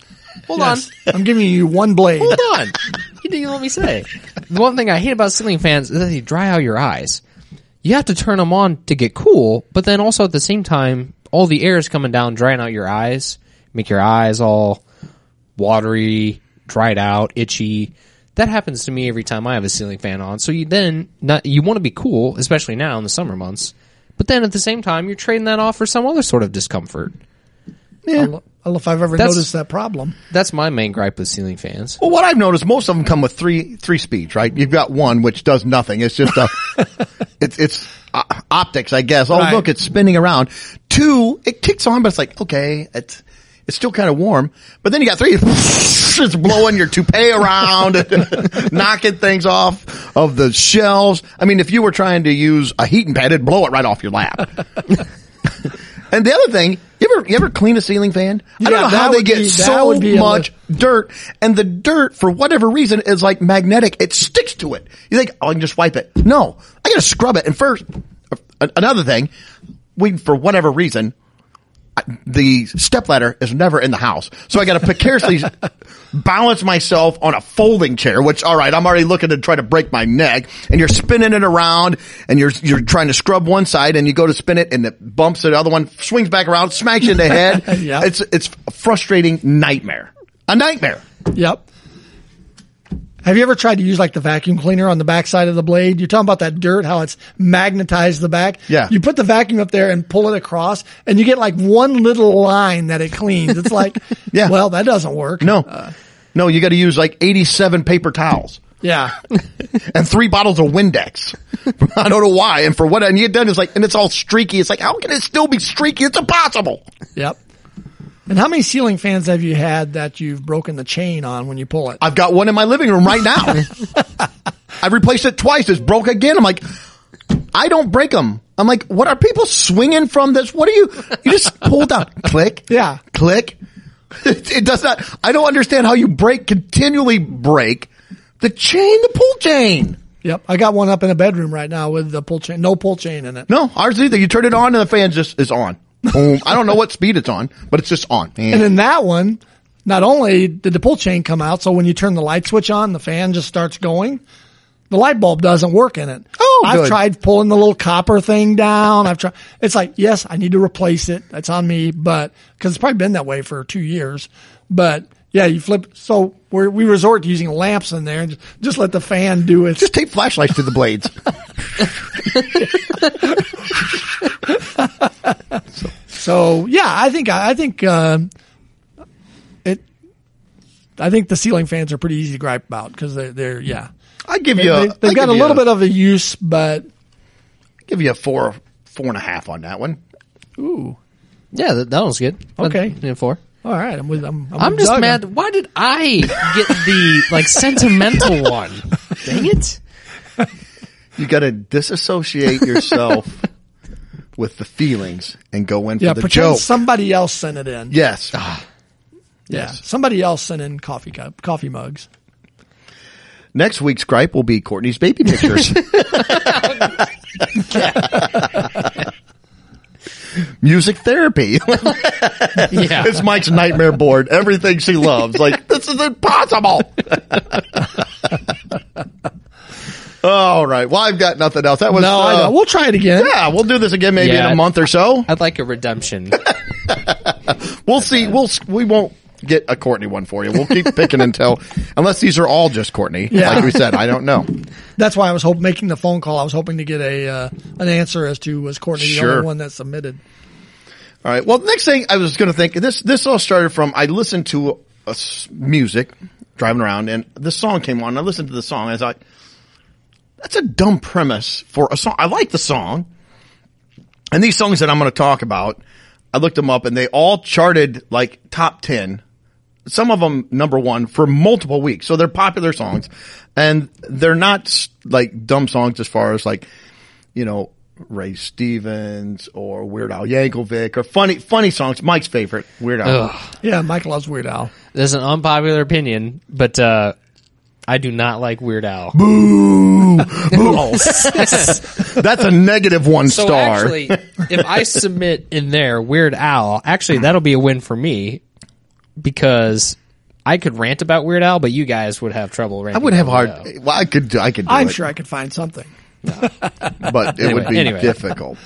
Hold yes. on. I'm giving you one blade. Hold on. You didn't let me say. The one thing I hate about ceiling fans is that they dry out your eyes. You have to turn them on to get cool, but then also at the same time, all the air is coming down, drying out your eyes, make your eyes all watery, dried out, itchy. That happens to me every time I have a ceiling fan on. So you then not, you want to be cool, especially now in the summer months, but then at the same time, you're trading that off for some other sort of discomfort. Yeah. I don't know if I've ever that's, noticed that problem. That's my main gripe with ceiling fans. Well, what I've noticed, most of them come with three three speeds, right? You've got one which does nothing. It's just a, it's it's uh, optics, I guess. Oh, right. Look, it's spinning around. Two, it kicks on, but it's like okay, it's it's still kind of warm. But then you got three, it's blowing your toupee around, knocking things off of the shelves. I mean, if you were trying to use a heating pad, it'd blow it right off your lap. And the other thing, you ever you ever clean a ceiling fan? Yeah, I don't know how they get be, so much a... dirt. And the dirt, for whatever reason, is like magnetic. It sticks to it. You think, oh, I can just wipe it. No, I got to scrub it. And first, another thing, we for whatever reason, the stepladder is never in the house. So I got to precariously balance myself on a folding chair, which, all right, I'm already looking to try to break my neck. And you're spinning it around and you're, you're trying to scrub one side and you go to spin it and it bumps the other one, swings back around, smacks you in the head. Yep. It's, it's a frustrating nightmare. A nightmare. Yep. Have you ever tried to use like the vacuum cleaner on the backside of the blade? You're talking about that dirt, how it's magnetized the back. Yeah. You put the vacuum up there and pull it across and you get like one little line that it cleans. It's like, yeah. Well, that doesn't work. No, uh, no, you got to use like eighty-seven paper towels. Yeah. And three bottles of Windex. I don't know why. And for what, and you done is like, and it's all streaky. It's like, how can it still be streaky? It's impossible. Yep. And how many ceiling fans have you had that you've broken the chain on when you pull it? I've got one in my living room right now. I replaced it twice. It's broke again. I'm like, I don't break them. I'm like, what are people swinging from this? What are you? You just pull down. Click. Yeah. Click. It, it does not. I don't understand how you break, continually break the chain, the pull chain. Yep. I got one up in a bedroom right now with the pull chain. No pull chain in it. No, ours either. You turn it on and the fan just is on. Boom. I don't know what speed it's on, but it's just on. Man. And in that one, not only did the pull chain come out, so when you turn the light switch on, the fan just starts going. The light bulb doesn't work in it. Oh, I've good. tried pulling the little copper thing down. I've tried. It's like, yes, I need to replace it. That's on me, but because it's probably been that way for two years, but Yeah, you flip. So we're, we resort to using lamps in there and just, just let the fan do it. Just tape flashlights to the blades. so, so yeah, I think I think uh, it. I think the ceiling fans are pretty easy to gripe about because they're, they're yeah. I give you. They, they, they've I got a little a, bit of a use, but I give you a four, four and a half on that one. Ooh, yeah, that, that one's good. Okay, that, yeah, four. All right, I'm with. I'm, I'm, I'm with just Doug. Mad. Why did I get the like sentimental one? Dang it! You got to disassociate yourself with the feelings and go in yeah, for the joke. Somebody else sent it in. Yes. Ah. Yeah. Yes. Somebody else sent in coffee cup, coffee mugs. Next week's gripe will be Courtney's baby pictures. Music therapy. Yeah. It's Mike's nightmare board. Everything she loves. Like, this is impossible. All right. Well, I've got nothing else. That was no. Uh, I know. We'll try it again. Yeah, we'll do this again maybe yeah, in a month or so. I'd like a redemption. We'll see. We'll we won't get a Courtney one for you. We'll keep picking until unless these are all just Courtney. Yeah. Like we said, I don't know. That's why I was hope, making the phone call. I was hoping to get a uh, an answer as to was Courtney sure. the only one that submitted. All right. Well, next thing I was going to think this this all started from I listened to a, a music driving around and this song came on. And I listened to the song and I thought. That's a dumb premise for a song. I like the song. And these songs that I'm going to talk about, I looked them up and they all charted like top ten. Some of them number one for multiple weeks. So they're popular songs and they're not like dumb songs as far as like, you know, Ray Stevens or Weird Al Yankovic or funny, funny songs. Mike's favorite, Weird Al. Ugh. Yeah, Mike loves Weird Al. There's an unpopular opinion, but, uh, I do not like Weird Al. Boo! Boo. That's a negative one so star. Actually, if I submit in there Weird Al, actually that'll be a win for me because I could rant about Weird Al, but you guys would have trouble ranting. I would have hard. Out. Well, I could. I could. Do I'm it. sure I could find something, no. but it anyway, would be anyway. difficult.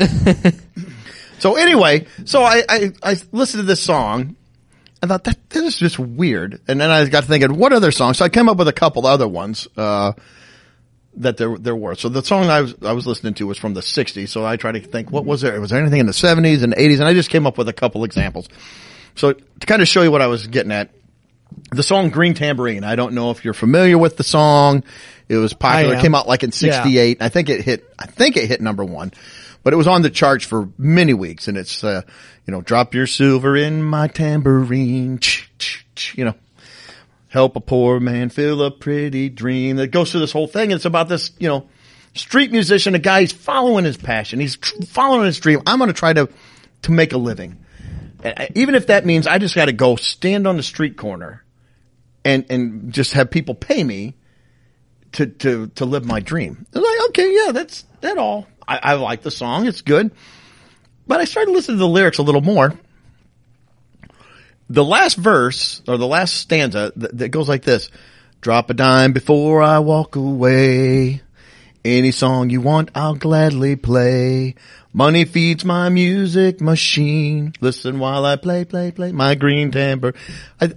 so anyway, so I, I I listened to this song. I thought, that, that is just weird. And then I got thinking, what other songs? So I came up with a couple other ones uh that there there were. So the song I was I was listening to was from the sixties. So I tried to think, what was there? Was there anything in the seventies and eighties? And I just came up with a couple examples. So to kind of show you what I was getting at, the song Green Tambourine. I don't know if you're familiar with the song. It was popular. It came out like in sixty-eight. Yeah. I think it hit I think it hit number one. But it was on the charts for many weeks, and it's, uh, you know, drop your silver in my tambourine, ch, ch, ch, you know, help a poor man fill a pretty dream. It goes through this whole thing. It's about this, you know, street musician, a guy, he's following his passion. He's tr- following his dream. I'm going to try to to make a living. And I, even if that means I just got to go stand on the street corner and and just have people pay me to, to, to live my dream. It's like, okay, yeah, that's that all. I, I like the song. It's good. But I started listening to the lyrics a little more. The last verse or the last stanza that, that goes like this. Drop a dime before I walk away. Any song you want, I'll gladly play. Money feeds my music machine. Listen while I play, play, play my green tambour. I,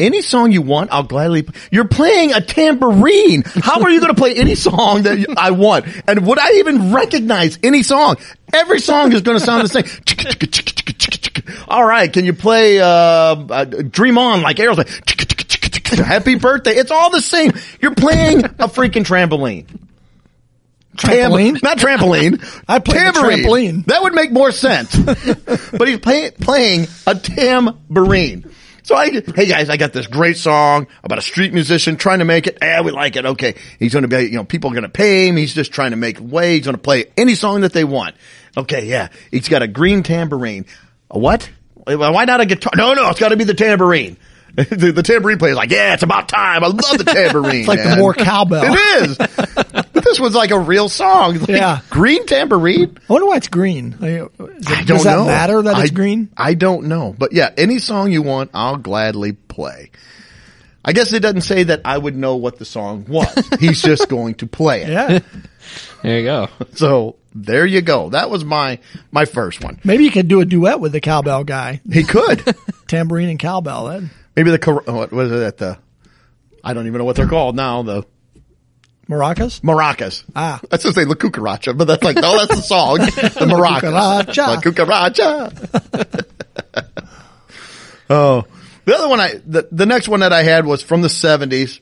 any song you want, I'll gladly play. You're playing a tambourine. How are you going to play any song that I want? And would I even recognize any song? Every song is going to sound the same. All right, can you play uh, uh Dream On like Aerosmith? Happy Birthday. It's all the same. You're playing a freaking trampoline. Trampoline? Tam- not trampoline. I play tambourine. That would make more sense. But he's play- playing a tambourine. So I, hey guys, I got this great song about a street musician trying to make it. Eh, we like it. Okay. He's going to be, you know, people are going to pay him. He's just trying to make way. He's going to play any song that they want. Okay. Yeah. He's got a green tambourine. A what? Why not a guitar? No, no. It's got to be the tambourine. the, the tambourine player's like, yeah, it's about time. I love the tambourine. It's like man. The more cowbell. It is. But this was like a real song. Like, yeah. Green tambourine. I wonder why it's green. It, I don't does that know. matter that I, it's green? I don't know. But yeah, any song you want, I'll gladly play. I guess it doesn't say that I would know what the song was. He's just going to play it. Yeah. There you go. So there you go. That was my, my first one. Maybe you could do a duet with the cowbell guy. He could. Tambourine and cowbell then. Maybe the what was it at the? I don't even know what they're called now. The maracas. Maracas. Ah, that's just say La Cucaracha, but that's like no, that's the song. The maracas. La Cucaracha. La Cucaracha. Oh, the other one I the, the next one that I had was from the seventies,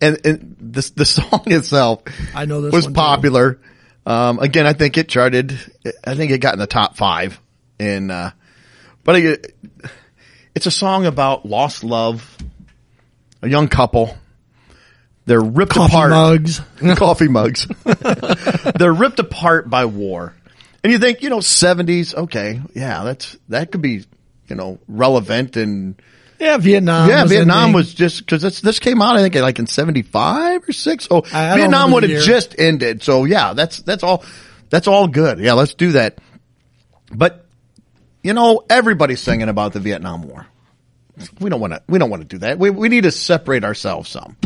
and, and this the song itself I know this was one popular. Too. Um, again, I think it charted. I think it got in the top five. In, uh, but it, it's a song about lost love, a young couple. They're ripped coffee apart. Mugs. Coffee mugs. They're ripped apart by war. And you think, you know, seventies, okay, yeah, that's that could be, you know, relevant and yeah, Vietnam. Yeah, was Vietnam was just because this, this came out, I think, like in seventy-five or six. Oh, I, I Vietnam would have just ended. So yeah, that's that's all. That's all good. Yeah, let's do that. But you know, everybody's singing about the Vietnam War. We don't want to. We don't want to do that. We we need to separate ourselves some.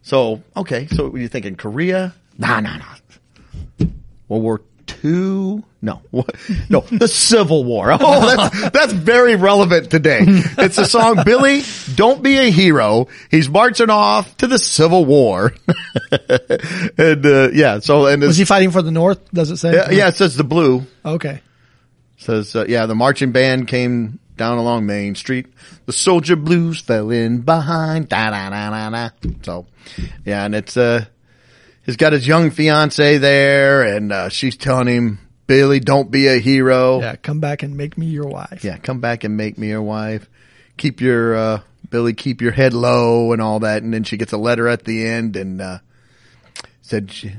So okay, so you think in Korea? Nah, nah, nah. World War Two? No, no, the Civil War. Oh, that's that's very relevant today. It's the song Billy, Don't Be a Hero. He's marching off to the Civil War, and uh, yeah. So and was he fighting for the North? Does it say? Yeah, yeah it says the blue. Okay. It says uh, yeah, the marching band came down along Main Street. The soldier blues fell in behind. Da da da da da. So yeah, and it's uh, he's got his young fiance there, and uh, she's telling him. Billy, don't be a hero. Yeah, come back and make me your wife. Yeah, come back and make me your wife. Keep your, uh, Billy, keep your head low and all that. And then she gets a letter at the end and, uh, said she,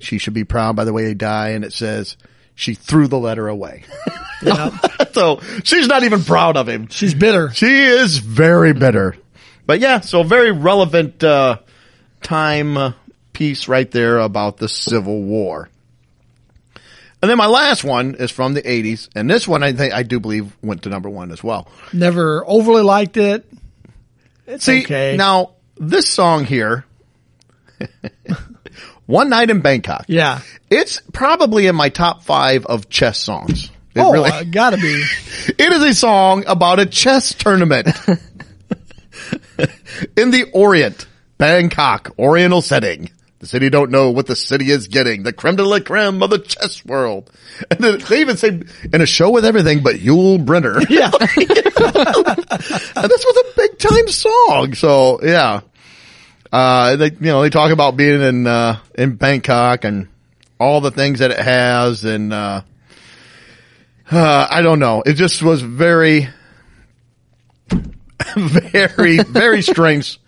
she should be proud by the way he died. And it says she threw the letter away. Yeah. So she's not even proud of him. She's bitter. She is very bitter. But yeah, so very relevant, uh, time uh, piece right there about the Civil War. And then my last one is from the eighties, and this one I think I do believe went to number one as well. Never overly liked it. It's See, okay. Now this song here, "One Night in Bangkok." Yeah, it's probably in my top five of chess songs. It oh, really, uh, gotta be. It is a song about a chess tournament in the Orient, Bangkok, Oriental setting. The city don't know what the city is getting. The creme de la creme of the chess world. And then they even say, in a show with everything but Yul Brynner. Yeah. And this was a big time song. So, yeah. Uh, they, you know, they talk about being in, uh, in Bangkok and all the things that it has. And, uh, uh, I don't know. It just was very, very, very strange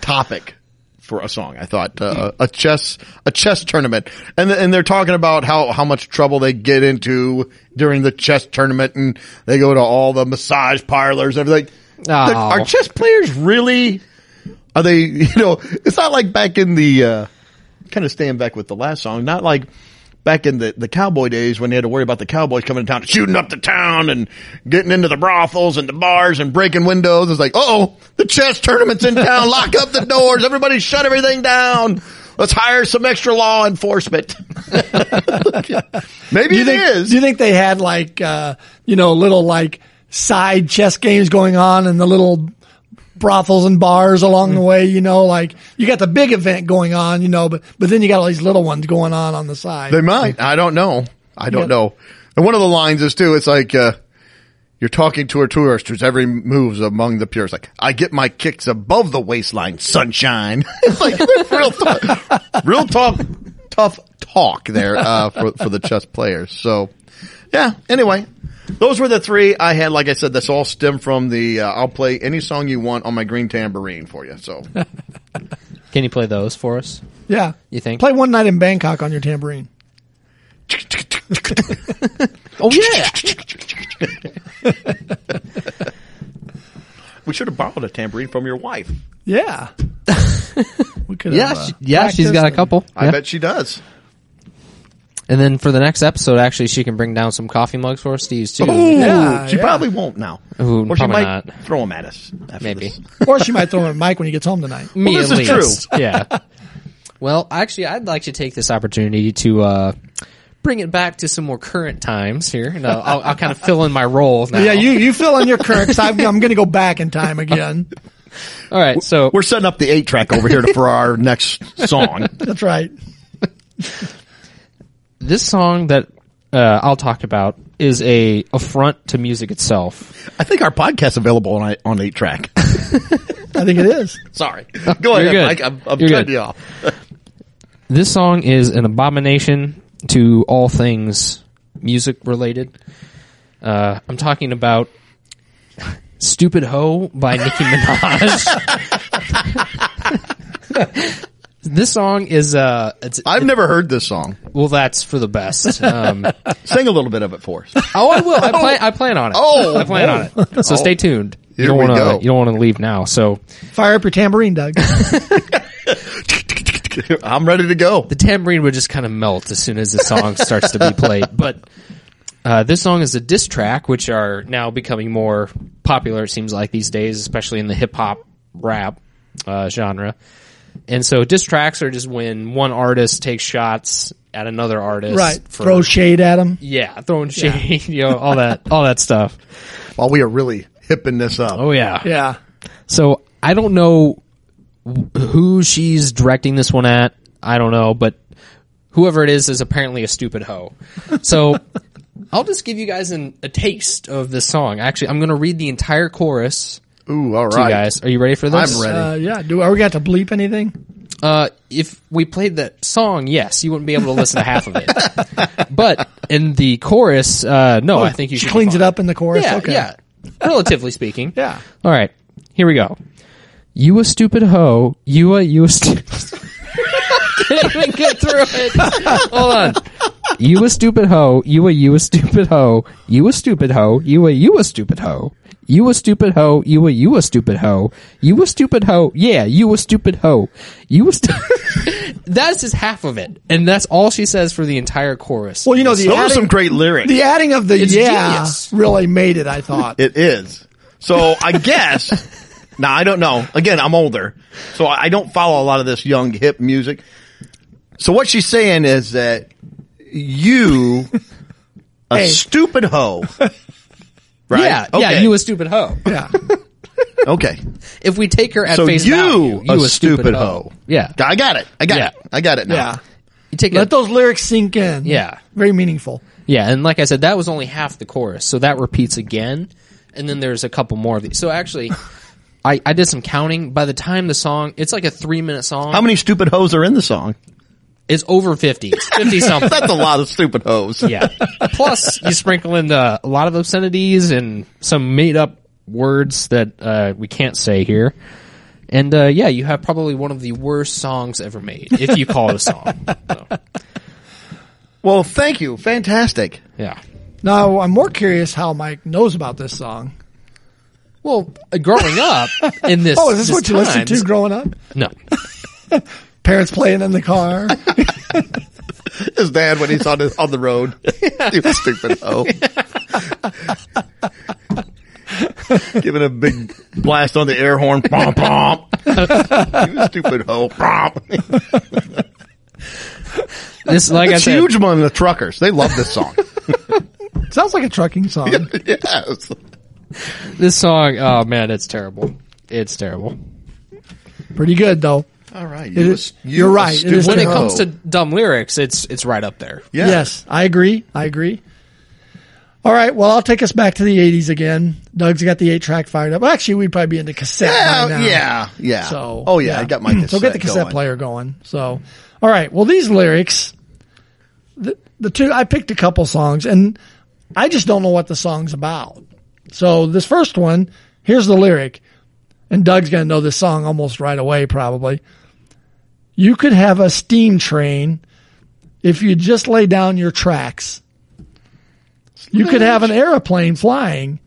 topic. For a song, I thought uh, a chess a chess tournament, and and they're talking about how how much trouble they get into during the chess tournament, and they go to all the massage parlors. Everything. Oh. Are chess players really? Are they? You know, it's not like back in the uh, kind of staying back with the last song. Not like back in the the cowboy days when they had to worry about the cowboys coming to town, shooting up the town, and getting into the brothels and the bars and breaking windows. It's like, uh oh, the chess tournament's in town. Lock up the doors. Everybody shut everything down. Let's hire some extra law enforcement. Maybe you it think, is. Do you think they had like, uh, you know, little like side chess games going on in the little brothels and bars along the way, you know, like you got the big event going on, you know, but, but then you got all these little ones going on on the side. They might. I don't know. I don't yeah. know. And one of the lines is too, it's like, uh, you're talking to a tourist whose every move's among the purest. Like, I get my kicks above the waistline, sunshine. It's like real talk, real talk, tough talk there, uh, for, for the chess players. So yeah, anyway. Those were the three I had. Like I said, that's all stemmed from the uh, I'll play any song you want on my green tambourine for you. So, can you play those for us? Yeah. You think? Play One Night in Bangkok on your tambourine. Oh, yeah. We should have borrowed a tambourine from your wife. Yeah. We could have. Yeah, uh, she, yeah she's got a couple. I yeah. bet she does. And then for the next episode, actually, she can bring down some coffee mugs for us to use, too. Ooh, yeah, she yeah. probably won't now. Ooh, or she might not. Throw them at us. Maybe. Or she might throw them at Mike when he gets home tonight. Me well, this at is least. True. Yeah. Well, actually, I'd like to take this opportunity to uh, bring it back to some more current times here. And I'll, I'll, I'll kind of fill in my role now. Yeah, you, you fill in your current time. I'm going to go back in time again. All right, so. We're setting up the eight-track over here to, for our next song. That's right. This song that uh, I'll talk about is a affront to music itself. I think our podcast's available on on eight-track. I think it is. Sorry. Go You're ahead, good. Mike. I'm, I'm cutting good. you off. This song is an abomination to all things music-related. Uh, I'm talking about Stupid Ho by Nicki Minaj. This song is... Uh, it's, I've it, never heard this song. Well, that's for the best. Um, Sing a little bit of it for us. Oh, I will. I, plan, I plan on it. Oh, I plan oh. on it. So oh. stay tuned. Here you don't want to. You don't want to leave now. So fire up your tambourine, Doug. I'm ready to go. The tambourine would just kind of melt as soon as the song starts to be played. But uh, this song is a diss track, which are now becoming more popular, it seems like, these days, especially in the hip-hop rap uh, genre. And so diss tracks are just when one artist takes shots at another artist. Right. For, Throw shade at them. Yeah, throwing shade, yeah. you know, all that, all that stuff. Well, we are really hipping this up. Oh, yeah. Yeah. So I don't know who she's directing this one at. I don't know, but whoever it is is apparently a stupid hoe. So I'll just give you guys an, a taste of this song. Actually, I'm going to read the entire chorus. Ooh, all right. You guys, are you ready for this? I'm ready. Uh, yeah. Do are we got to bleep anything? Uh, if we played that song, yes, you wouldn't be able to listen to half of it. But in the chorus, uh, no, oh, I think you she should. She cleans it up in the chorus. Yeah, okay. Yeah. Relatively speaking. Yeah. All right. Here we go. You a stupid hoe. You a you a stupid. Can't even get through it. Hold on. You a stupid hoe. You a you a stupid hoe. You a stupid hoe. You a you a stupid hoe. You a stupid hoe. You a you a stupid hoe. You a stupid hoe. Yeah, you a stupid hoe. You a stupid. That's just half of it, and that's all she says for the entire chorus. Well, you know, the those adding, are some great lyrics. The adding of the it's yeah genius. Really made it. I thought it is. So I guess. Now, I don't know. Again, I'm older, so I don't follow a lot of this young hip music. So what she's saying is that you, a hey. stupid hoe, right? Yeah, okay. yeah, you a stupid hoe. Yeah. Okay. If we take her at so face you value, you a, a stupid, stupid hoe. hoe. Yeah. I got it. I got yeah. it. I got it now. Yeah. You take Let a, those lyrics sink in. Yeah. Very meaningful. Yeah, and like I said, that was only half the chorus, so that repeats again, and then there's a couple more of these. So actually... I, I did some counting. By the time the song, it's like a three-minute song. How many stupid hoes are in the song? It's over fifty. It's fifty-something. That's a lot of stupid hoes. Yeah. Plus, you sprinkle in uh, a lot of obscenities and some made-up words that uh, we can't say here. And, uh, yeah, you have probably one of the worst songs ever made, if you call it a song. So. Well, thank you. Fantastic. Yeah. Now, I'm more curious how Mike knows about this song. Well, growing up in this Oh, is this, this what time, you listened to growing up? No. Parents playing in the car. His dad when he's on the, on the road. He was stupid hoe. Giving a big blast on the air horn. Pomp, pomp. You was stupid hoe. Pomp. This, like it's I said, huge among the truckers. They love this song. Sounds like a trucking song. Yeah, yeah. This song, oh man, it's terrible. It's terrible. Pretty good though. All right, you it is, a, you're right. It is when it comes to dumb lyrics, it's it's right up there. Yeah. Yes, I agree. I agree. All right, well, I'll take us back to the eighties again. Doug's got the eight track fired up. Actually, we'd probably be into cassette yeah, by now. Yeah, yeah. So, oh yeah, yeah, I got my cassette. So get the cassette going. player going. So, all right, well, these lyrics, the the two I picked a couple songs, and I just don't know what the song's about. So this first one, here's the lyric, and Doug's going to know this song almost right away probably. You could have a steam train if you just lay down your tracks. You could have an airplane flying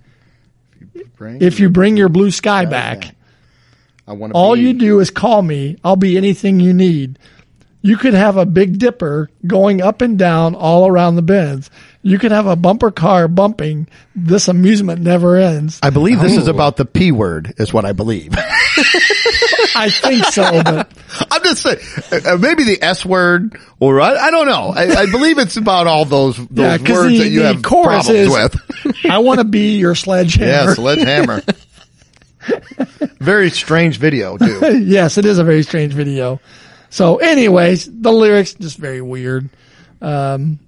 if you bring your blue sky back. All you do is call me. I'll be anything you need. You could have a Big Dipper going up and down all around the bends. You could have a bumper car bumping. This amusement never ends. I believe this oh. is about the P word, is what I believe. I think so, but I'm just saying, uh, maybe the S word, or I, I don't know. I, I believe it's about all those those yeah, words the, that you have problems is, with. I want to be your sledgehammer. Yeah, sledgehammer. Very strange video, too. Yes, it is a very strange video. So, anyways, the lyrics just very weird. Um,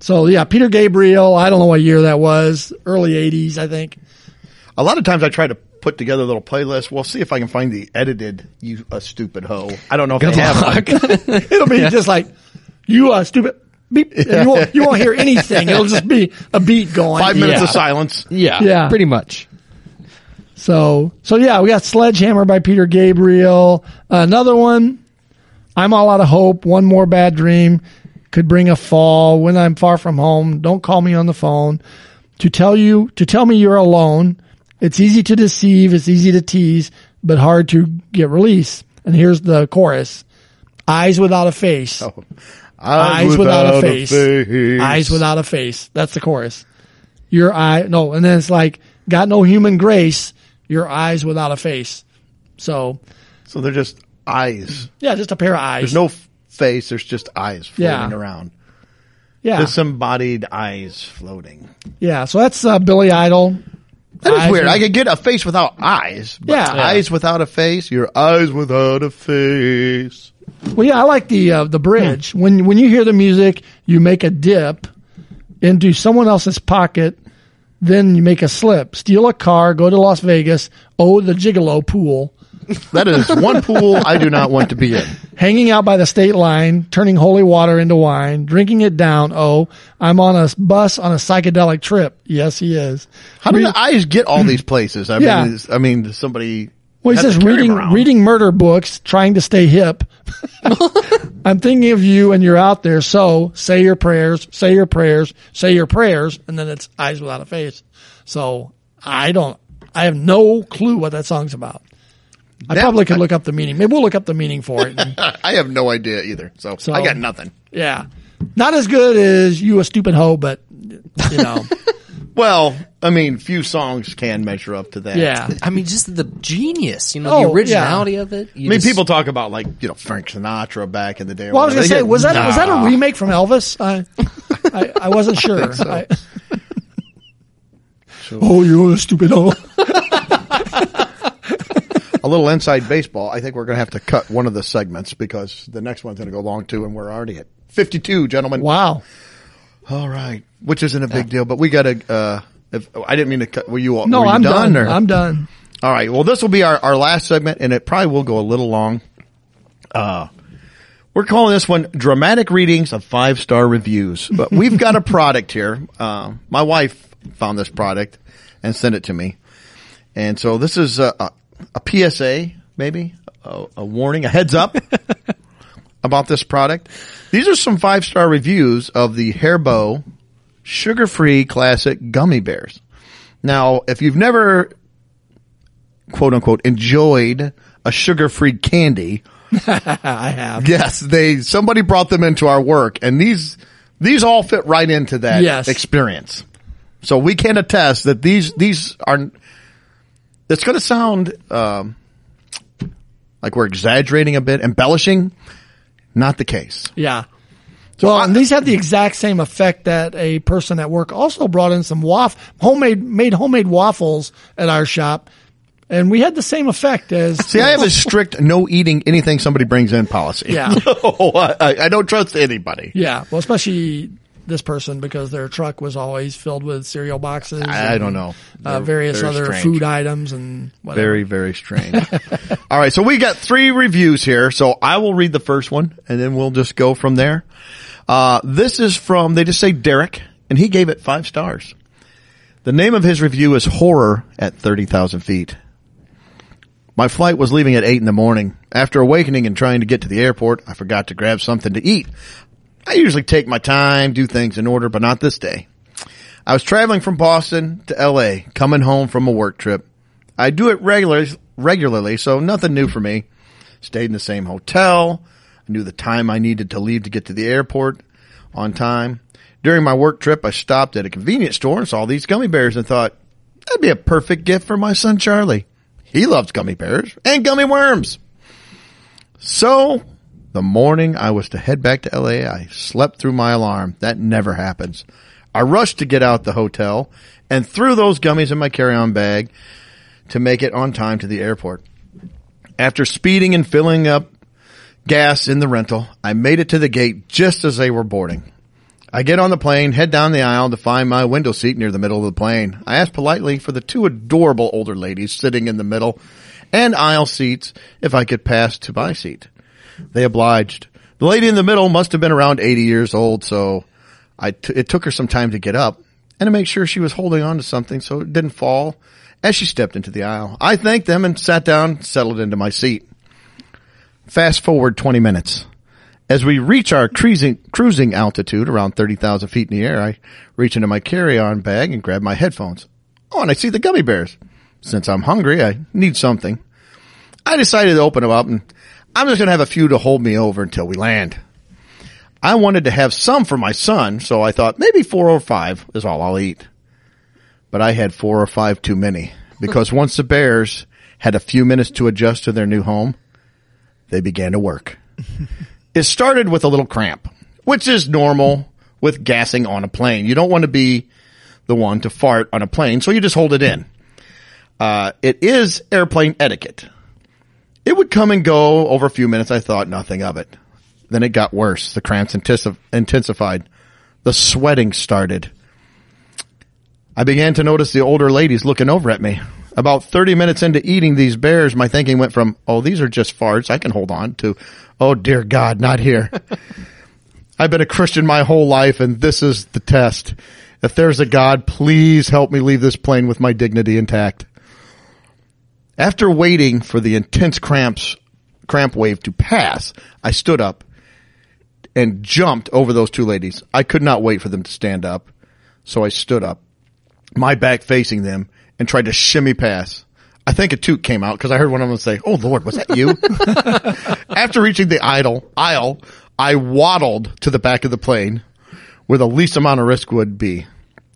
so yeah, Peter Gabriel. I don't know what year that was. Early eighties, I think. A lot of times, I try to put together a little playlist. We'll see if I can find the edited "You a Stupid Hoe." I don't know if Good they luck. have one. It'll be yeah. just like "You a Stupid." Beep. And you won't, you won't hear anything. It'll just be a beat going. Five minutes yeah. of silence. Yeah, yeah, pretty much. So, so yeah, we got "Sledgehammer" by Peter Gabriel. Uh, another one. I'm all out of hope. One more bad dream could bring a fall. When I'm far from home, don't call me on the phone. To tell you, to tell me you're alone. It's easy to deceive. It's easy to tease, but hard to get release. And here's the chorus. Eyes without a face. Oh. Eyes, eyes without, without a, face. a face. Eyes without a face. That's the chorus. Your eye. No. And then it's like, got no human grace. Your eyes without a face. So. So they're just eyes. Yeah. Just a pair of eyes. There's no f- face. There's just eyes floating yeah. around. Yeah. Disembodied eyes floating. Yeah. So that's uh, Billy Idol. That is eyes weird. With, I could get a face without eyes. But yeah. Eyes without a face. Your eyes without a face. Well, yeah, I like the uh, the bridge. Hmm. When when you hear the music, you make a dip into someone else's pocket, then you make a slip. Steal a car, go to Las Vegas, oh, the gigolo pool. That is one pool I do not want to be in. Hanging out by the state line, turning holy water into wine, drinking it down. Oh, I'm on a bus on a psychedelic trip. Yes, he is. How Re- do the eyes get all these places? I yeah. mean, I mean, somebody. Well, he says reading reading murder books, trying to stay hip. I'm thinking of you, and you're out there. So say your prayers, say your prayers, say your prayers, and then it's eyes without a face. So I don't. I have no clue what that song's about. I that, probably could look up the meaning. Maybe we'll look up the meaning for it. I have no idea either, so, so I got nothing. Yeah. Not as good as You a Stupid Hoe, but, you know. Well, I mean, few songs can measure up to that. Yeah. I mean, just the genius, you know, oh, the originality yeah. of it. You I mean, just... people talk about, like, you know, Frank Sinatra back in the day. Well, I was going to say, was that, nah. was that a remake from Elvis? I I, I wasn't sure. I so. I... So. Oh, you're a stupid hoe. A little inside baseball. I think we're going to have to cut one of the segments because the next one's going to go long too, and we're already at fifty-two, gentlemen. Wow. All right. Which isn't a big yeah. deal, but we got to, uh, if, I didn't mean to cut. Were you all, no, were you I'm done? done. Or? I'm done. All right. Well, this will be our, our last segment, and it probably will go a little long. Uh, we're calling this one Dramatic Readings of Five-Star Reviews. But we've got a product here. Uh, my wife found this product and sent it to me. And so this is, uh, uh a P S A, maybe, a, a warning, a heads up about this product. These are some five-star reviews of the Haribo sugar-free classic gummy bears. Now, if you've never, quote-unquote, enjoyed a sugar-free candy. I have. Yes, they somebody brought them into our work, and these these all fit right into that yes. experience. So we can attest that these these are... It's going to sound um, like we're exaggerating a bit, embellishing. Not the case. Yeah. So well, I, and these have the exact same effect that a person at work also brought in some waff homemade made homemade waffles at our shop, and we had the same effect as. See, I have a strict no eating anything somebody brings in policy. Yeah. No, I, I don't trust anybody. Yeah. Well, especially. This person because their truck was always filled with cereal boxes. And, I don't know. Uh, various other strange. food items and whatever. Very, very strange. All right. So we got three reviews here. So I will read the first one and then we'll just go from there. Uh, this is from, they just say Derek, and he gave it five stars. The name of his review is Horror at thirty thousand Feet. My flight was leaving at eight in the morning. After awakening and trying to get to the airport, I forgot to grab something to eat. I usually take my time, do things in order, but not this day. I was traveling from Boston to L A, coming home from a work trip. I do it regularly, regularly, so nothing new for me. Stayed in the same hotel. I knew the time I needed to leave to get to the airport on time. During my work trip, I stopped at a convenience store and saw these gummy bears and thought, that'd be a perfect gift for my son, Charlie. He loves gummy bears and gummy worms. So the morning I was to head back to L A, I slept through my alarm. That never happens. I rushed to get out the hotel and threw those gummies in my carry-on bag to make it on time to the airport. After speeding and filling up gas in the rental, I made it to the gate just as they were boarding. I get on the plane, head down the aisle to find my window seat near the middle of the plane. I ask politely for the two adorable older ladies sitting in the middle and aisle seats if I could pass to my seat. They obliged. The lady in the middle must have been around eighty years old, so I t- it took her some time to get up and to make sure she was holding on to something so it didn't fall as she stepped into the aisle. I thanked them and sat down, settled into my seat. Fast forward twenty minutes. As we reach our cruising, cruising altitude, around thirty thousand feet in the air, I reach into my carry-on bag and grab my headphones. Oh, and I see the gummy bears. Since I'm hungry, I need something. I decided to open them up, and I'm just going to have a few to hold me over until we land. I wanted to have some for my son, so I thought maybe four or five is all I'll eat. But I had four or five too many, because once the bears had a few minutes to adjust to their new home, they began to work. It started with a little cramp, which is normal with gassing on a plane. You don't want to be the one to fart on a plane, so you just hold it in. Uh, it is airplane etiquette. It would come and go over a few minutes. I thought nothing of it. Then it got worse. The cramps intensif- intensified. The sweating started. I began to notice the older ladies looking over at me. About thirty minutes into eating these bears, my thinking went from, oh, these are just farts, I can hold on, to, oh, dear God, not here. I've been a Christian my whole life, and this is the test. If there's a God, please help me leave this plane with my dignity intact. After waiting for the intense cramps, cramp wave to pass, I stood up and jumped over those two ladies. I could not wait for them to stand up, so I stood up, my back facing them, and tried to shimmy past. I think a toot came out because I heard one of them say, oh, Lord, was that you? After reaching the idle aisle, I waddled to the back of the plane where the least amount of risk would be.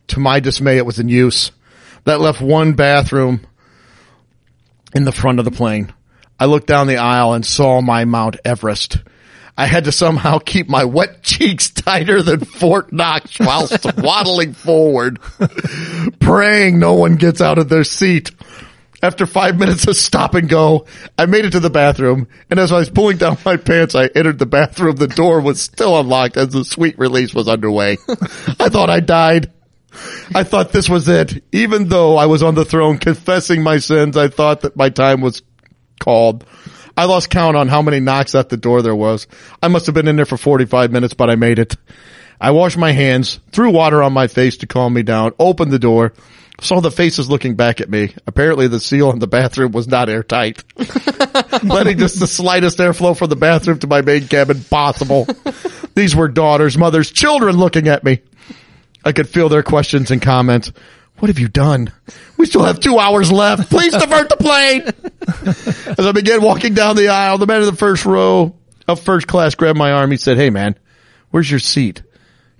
To my dismay, it was in use. That left one bathroom in the front of the plane. I looked down the aisle and saw my Mount Everest. I had to somehow keep my wet cheeks tighter than Fort Knox whilst waddling forward, praying no one gets out of their seat. After five minutes of stop and go, I made it to the bathroom, and as I was pulling down my pants, I entered the bathroom. The door was still unlocked as the sweet release was underway. I thought I died. I thought this was it. Even though I was on the throne confessing my sins, I thought that my time was called. I lost count on how many knocks at the door there was. I must have been in there for forty-five minutes, but I made it. I washed my hands, threw water on my face to calm me down, opened the door, saw the faces looking back at me. Apparently the seal on the bathroom was not airtight, letting just the slightest airflow from the bathroom to my main cabin possible. These were daughters, mothers, children looking at me. I could feel their questions and comments. What have you done? We still have two hours left. Please divert the plane. As I began walking down the aisle, the man in the first row of first class grabbed my arm. He said, hey, man, where's your seat?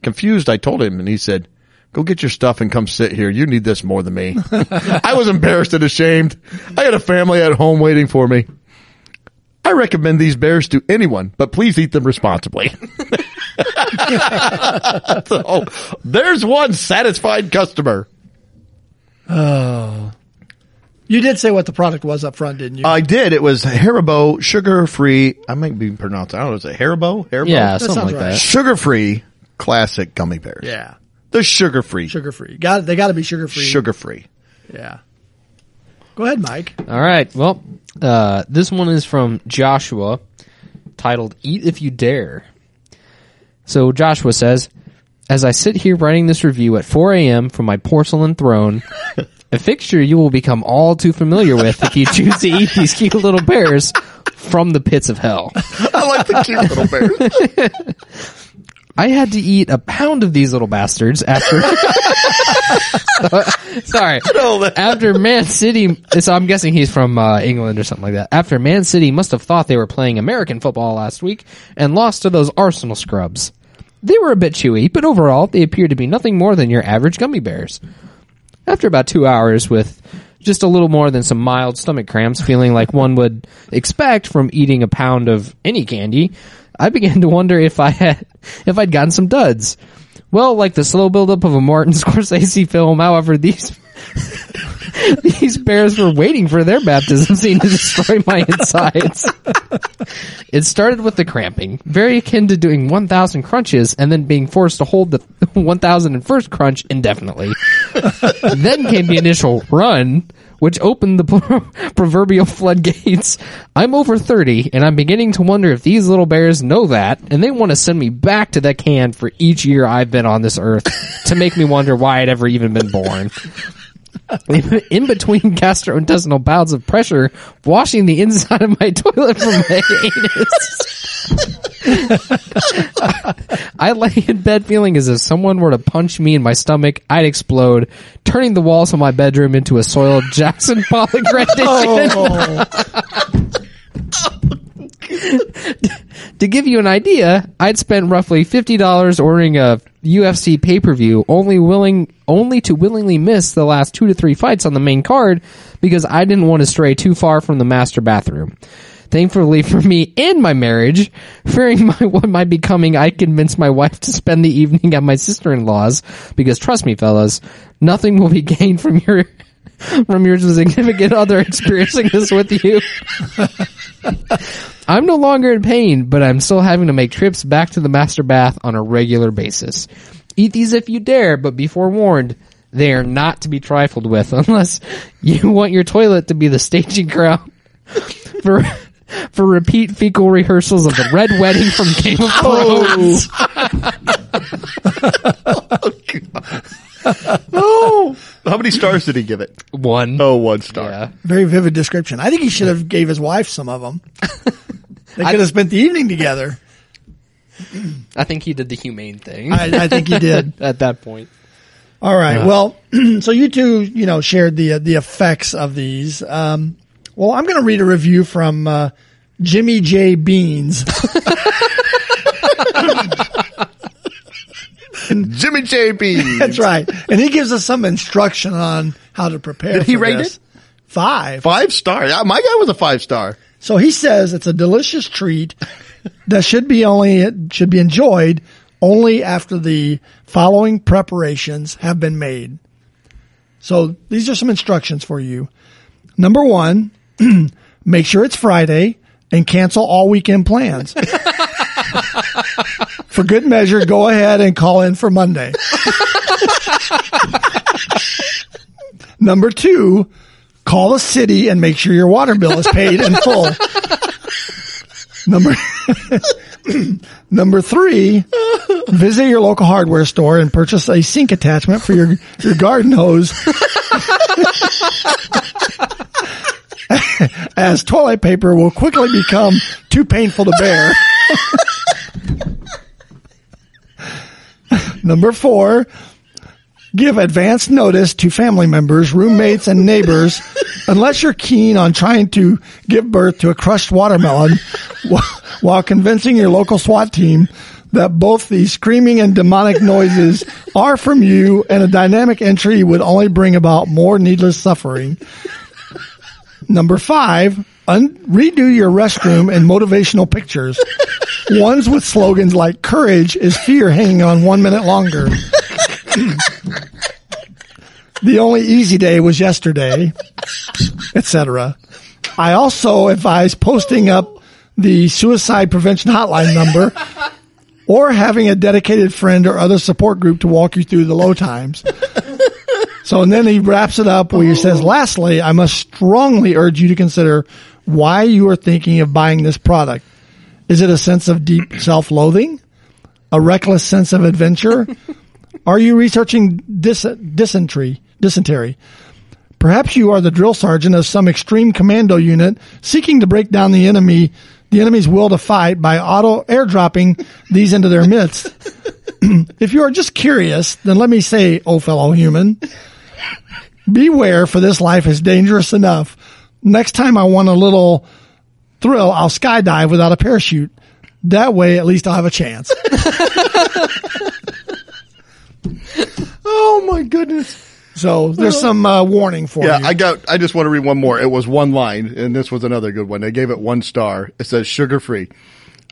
Confused, I told him, and he said, go get your stuff and come sit here. You need this more than me. I was embarrassed and ashamed. I had a family at home waiting for me. I recommend these bears to anyone, but please eat them responsibly. So, there's one satisfied customer. Oh, you did say what the product was up front, didn't you? I did. It was Haribo sugar-free. I might be pronounced. I don't know. Is it Haribo? Haribo? Yeah, that something like right. that. Sugar-free classic gummy bears. Yeah, they're sugar-free. Sugar-free. Got. They got to be sugar-free. Sugar-free. Yeah. Go ahead, Mike. All right. Well, uh, this one is from Joshua, titled "Eat If You Dare." So Joshua says, as I sit here writing this review at four a.m. from my porcelain throne, a fixture you will become all too familiar with if you choose to eat these cute little bears from the pits of hell. I like the cute little bears. I had to eat a pound of these little bastards after... Sorry. After Man City... So I'm guessing he's from uh, England or something like that. After Man City must have thought they were playing American football last week and lost to those Arsenal scrubs. They were a bit chewy, but overall, they appeared to be nothing more than your average gummy bears. After about two hours with just a little more than some mild stomach cramps, feeling like one would expect from eating a pound of any candy, I began to wonder if I had, if I'd gotten some duds. Well, like the slow buildup of a Martin Scorsese film, however, these... These bears were waiting for their baptism scene to destroy my insides. It started with the cramping, very akin to doing one thousand crunches and then being forced to hold the one thousand first crunch indefinitely. Then came the initial run, which opened the proverbial floodgates. I'm over thirty, and I'm beginning to wonder if these little bears know that, and they want to send me back to the can for each year I've been on this earth to make me wonder why I'd ever even been born. In between gastrointestinal bouts of pressure, washing the inside of my toilet from my anus, I lay in bed feeling as if someone were to punch me in my stomach, I'd explode, turning the walls of my bedroom into a soiled Jackson Pollock rendition. Oh. To give you an idea, I'd spent roughly fifty dollars ordering a U F C pay-per-view, only willing, only to willingly miss the last two to three fights on the main card because I didn't want to stray too far from the master bathroom. Thankfully for me and my marriage, fearing my, what might be coming, I convinced my wife to spend the evening at my sister-in-law's because, trust me, fellas, nothing will be gained from your... from your significant other experiencing this with you. I'm no longer in pain, but I'm still having to make trips back to the master bath on a regular basis. Eat these if you dare, but be forewarned, they are not to be trifled with unless you want your toilet to be the staging ground for for repeat fecal rehearsals of the Red Wedding from Game of Thrones. Oh, God. No. How many stars did he give it? One. Oh, one star. Yeah. Very vivid description. I think he should have gave his wife some of them. They could have spent the evening together. I think he did the humane thing. I, I think he did. At that point. All right. Yeah. Well, so you two, you know, shared the, uh, the effects of these. Um, well, I'm going to read a review from uh, Jimmy J. Beans. And Jimmy J. Beans. That's right. And he gives us some instruction on how to prepare. Did he for rate this. It? Five. Five star. My guy was a five star. So he says it's a delicious treat that should be only should be enjoyed only after the following preparations have been made. So these are some instructions for you. Number one, make sure it's Friday and cancel all weekend plans. For good measure, go ahead and call in for Monday. Number two, call the city and make sure your water bill is paid in full. Number Number three, visit your local hardware store and purchase a sink attachment for your, your garden hose as toilet paper will quickly become too painful to bear. Number four, give advance notice to family members, roommates, and neighbors unless you're keen on trying to give birth to a crushed watermelon while convincing your local SWAT team that both the screaming and demonic noises are from you and a dynamic entry would only bring about more needless suffering. Number five, un- redo your restroom and motivational pictures. Ones with slogans like courage is fear hanging on one minute longer. The only easy day was yesterday, et cetera. I also advise posting up the suicide prevention hotline number or having a dedicated friend or other support group to walk you through the low times. So, and then he wraps it up where he says, lastly, I must strongly urge you to consider why you are thinking of buying this product. Is it a sense of deep self-loathing? A reckless sense of adventure? Are you researching dis- dysentery? dysentery? Perhaps you are the drill sergeant of some extreme commando unit seeking to break down the enemy, the enemy's will to fight by auto-airdropping these into their midst. If you are just curious, then let me say, oh fellow human, beware, for this life is dangerous enough. Next time I want a little... thrill, I'll skydive without a parachute. That way, at least I'll have a chance. Oh, my goodness. So there's some uh, warning for yeah, you. Yeah, I got. I just want to read one more. It was one line, and this was another good one. They gave it one star. It says, sugar-free.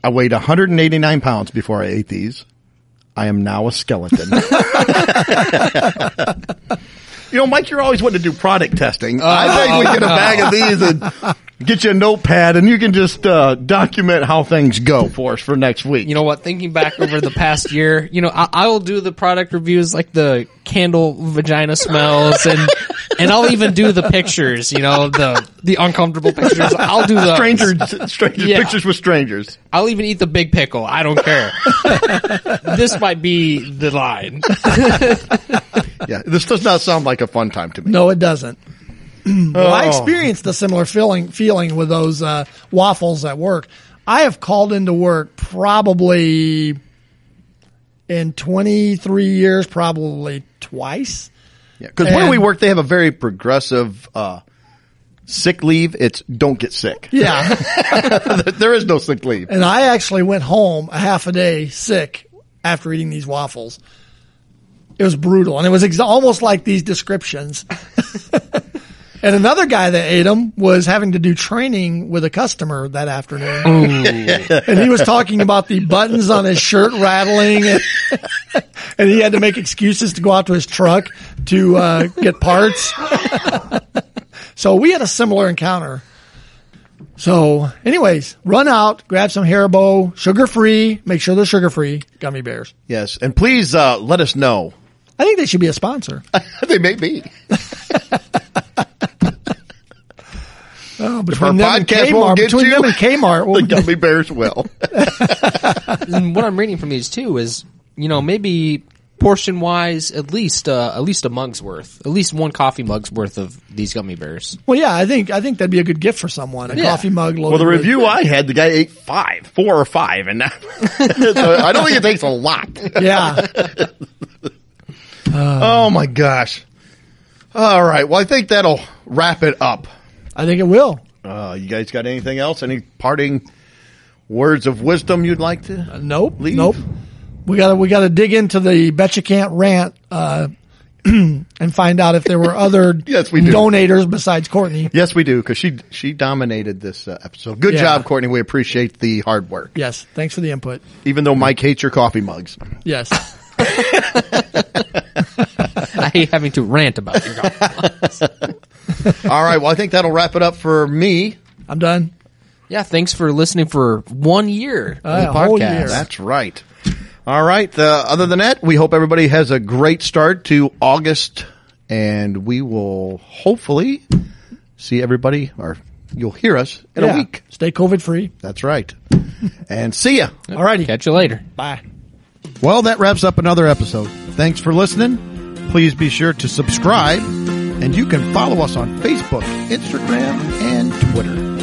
I weighed one hundred eighty-nine pounds before I ate these. I am now a skeleton. You know, Mike, you're always wanting to do product testing. Uh, I think we get a bag of these and get you a notepad, and you can just uh, document how things go for us for next week. You know what? Thinking back over the past year, you know, I, I will do the product reviews like the candle vagina smells, and and I'll even do the pictures, you know, the the uncomfortable pictures. I'll do the strangers, strangers yeah. pictures with strangers. I'll even eat the big pickle. I don't care. This might be the line. Yeah, this does not sound like a fun time to me. No, it doesn't. Well, oh. I experienced a similar feeling feeling with those uh, waffles at work. I have called into work probably in twenty-three years, probably twice. Yeah, because where we work, they have a very progressive uh, sick leave. It's don't get sick. Yeah. There is no sick leave. And I actually went home a half a day sick after eating these waffles. It was brutal, and it was ex- almost like these descriptions. And another guy that ate them was having to do training with a customer that afternoon. And he was talking about the buttons on his shirt rattling, and, and he had to make excuses to go out to his truck to uh, get parts. So we had a similar encounter. So anyways, run out, grab some Haribo, sugar-free, make sure they're sugar-free gummy bears. Yes, and please uh, let us know. I think they should be a sponsor. They may be. Oh, between them and Kmart, between them and Kmart, we'll the gummy bears will. And what I'm reading from these too is, you know, maybe portion wise, at least uh, at least a mug's worth, at least one coffee mug's worth of these gummy bears. Well, yeah, I think I think that'd be a good gift for someone. A yeah. coffee mug. Well, the review with, I had, the guy ate five, four or five, and so I don't think it takes a lot. Yeah. Uh, oh my gosh! All right. Well, I think that'll wrap it up. I think it will. Uh, you guys got anything else? Any parting words of wisdom you'd like to? Uh, nope. Leave? Nope. We gotta we gotta dig into the betcha can't rant uh, and find out if there were other yes, we do. donators besides Courtney. Yes, we do, because she she dominated this uh, episode. Good yeah. job, Courtney. We appreciate the hard work. Yes, thanks for the input. Even though Mike hates your coffee mugs. Yes. I hate having to rant about your coffee mugs. All right, well, I think that'll wrap it up for me. I'm done. Yeah, thanks for listening for one year uh, of the podcast. Whole year. That's right. All right. Uh, other than that, we hope everybody has a great start to August, and we will hopefully see everybody, or you'll hear us in yeah. a week. Stay COVID-free. That's right. And see ya. All righty. Catch you later. Bye. Well, that wraps up another episode. Thanks for listening. Please be sure to subscribe, and you can follow us on Facebook, Instagram, and Twitter.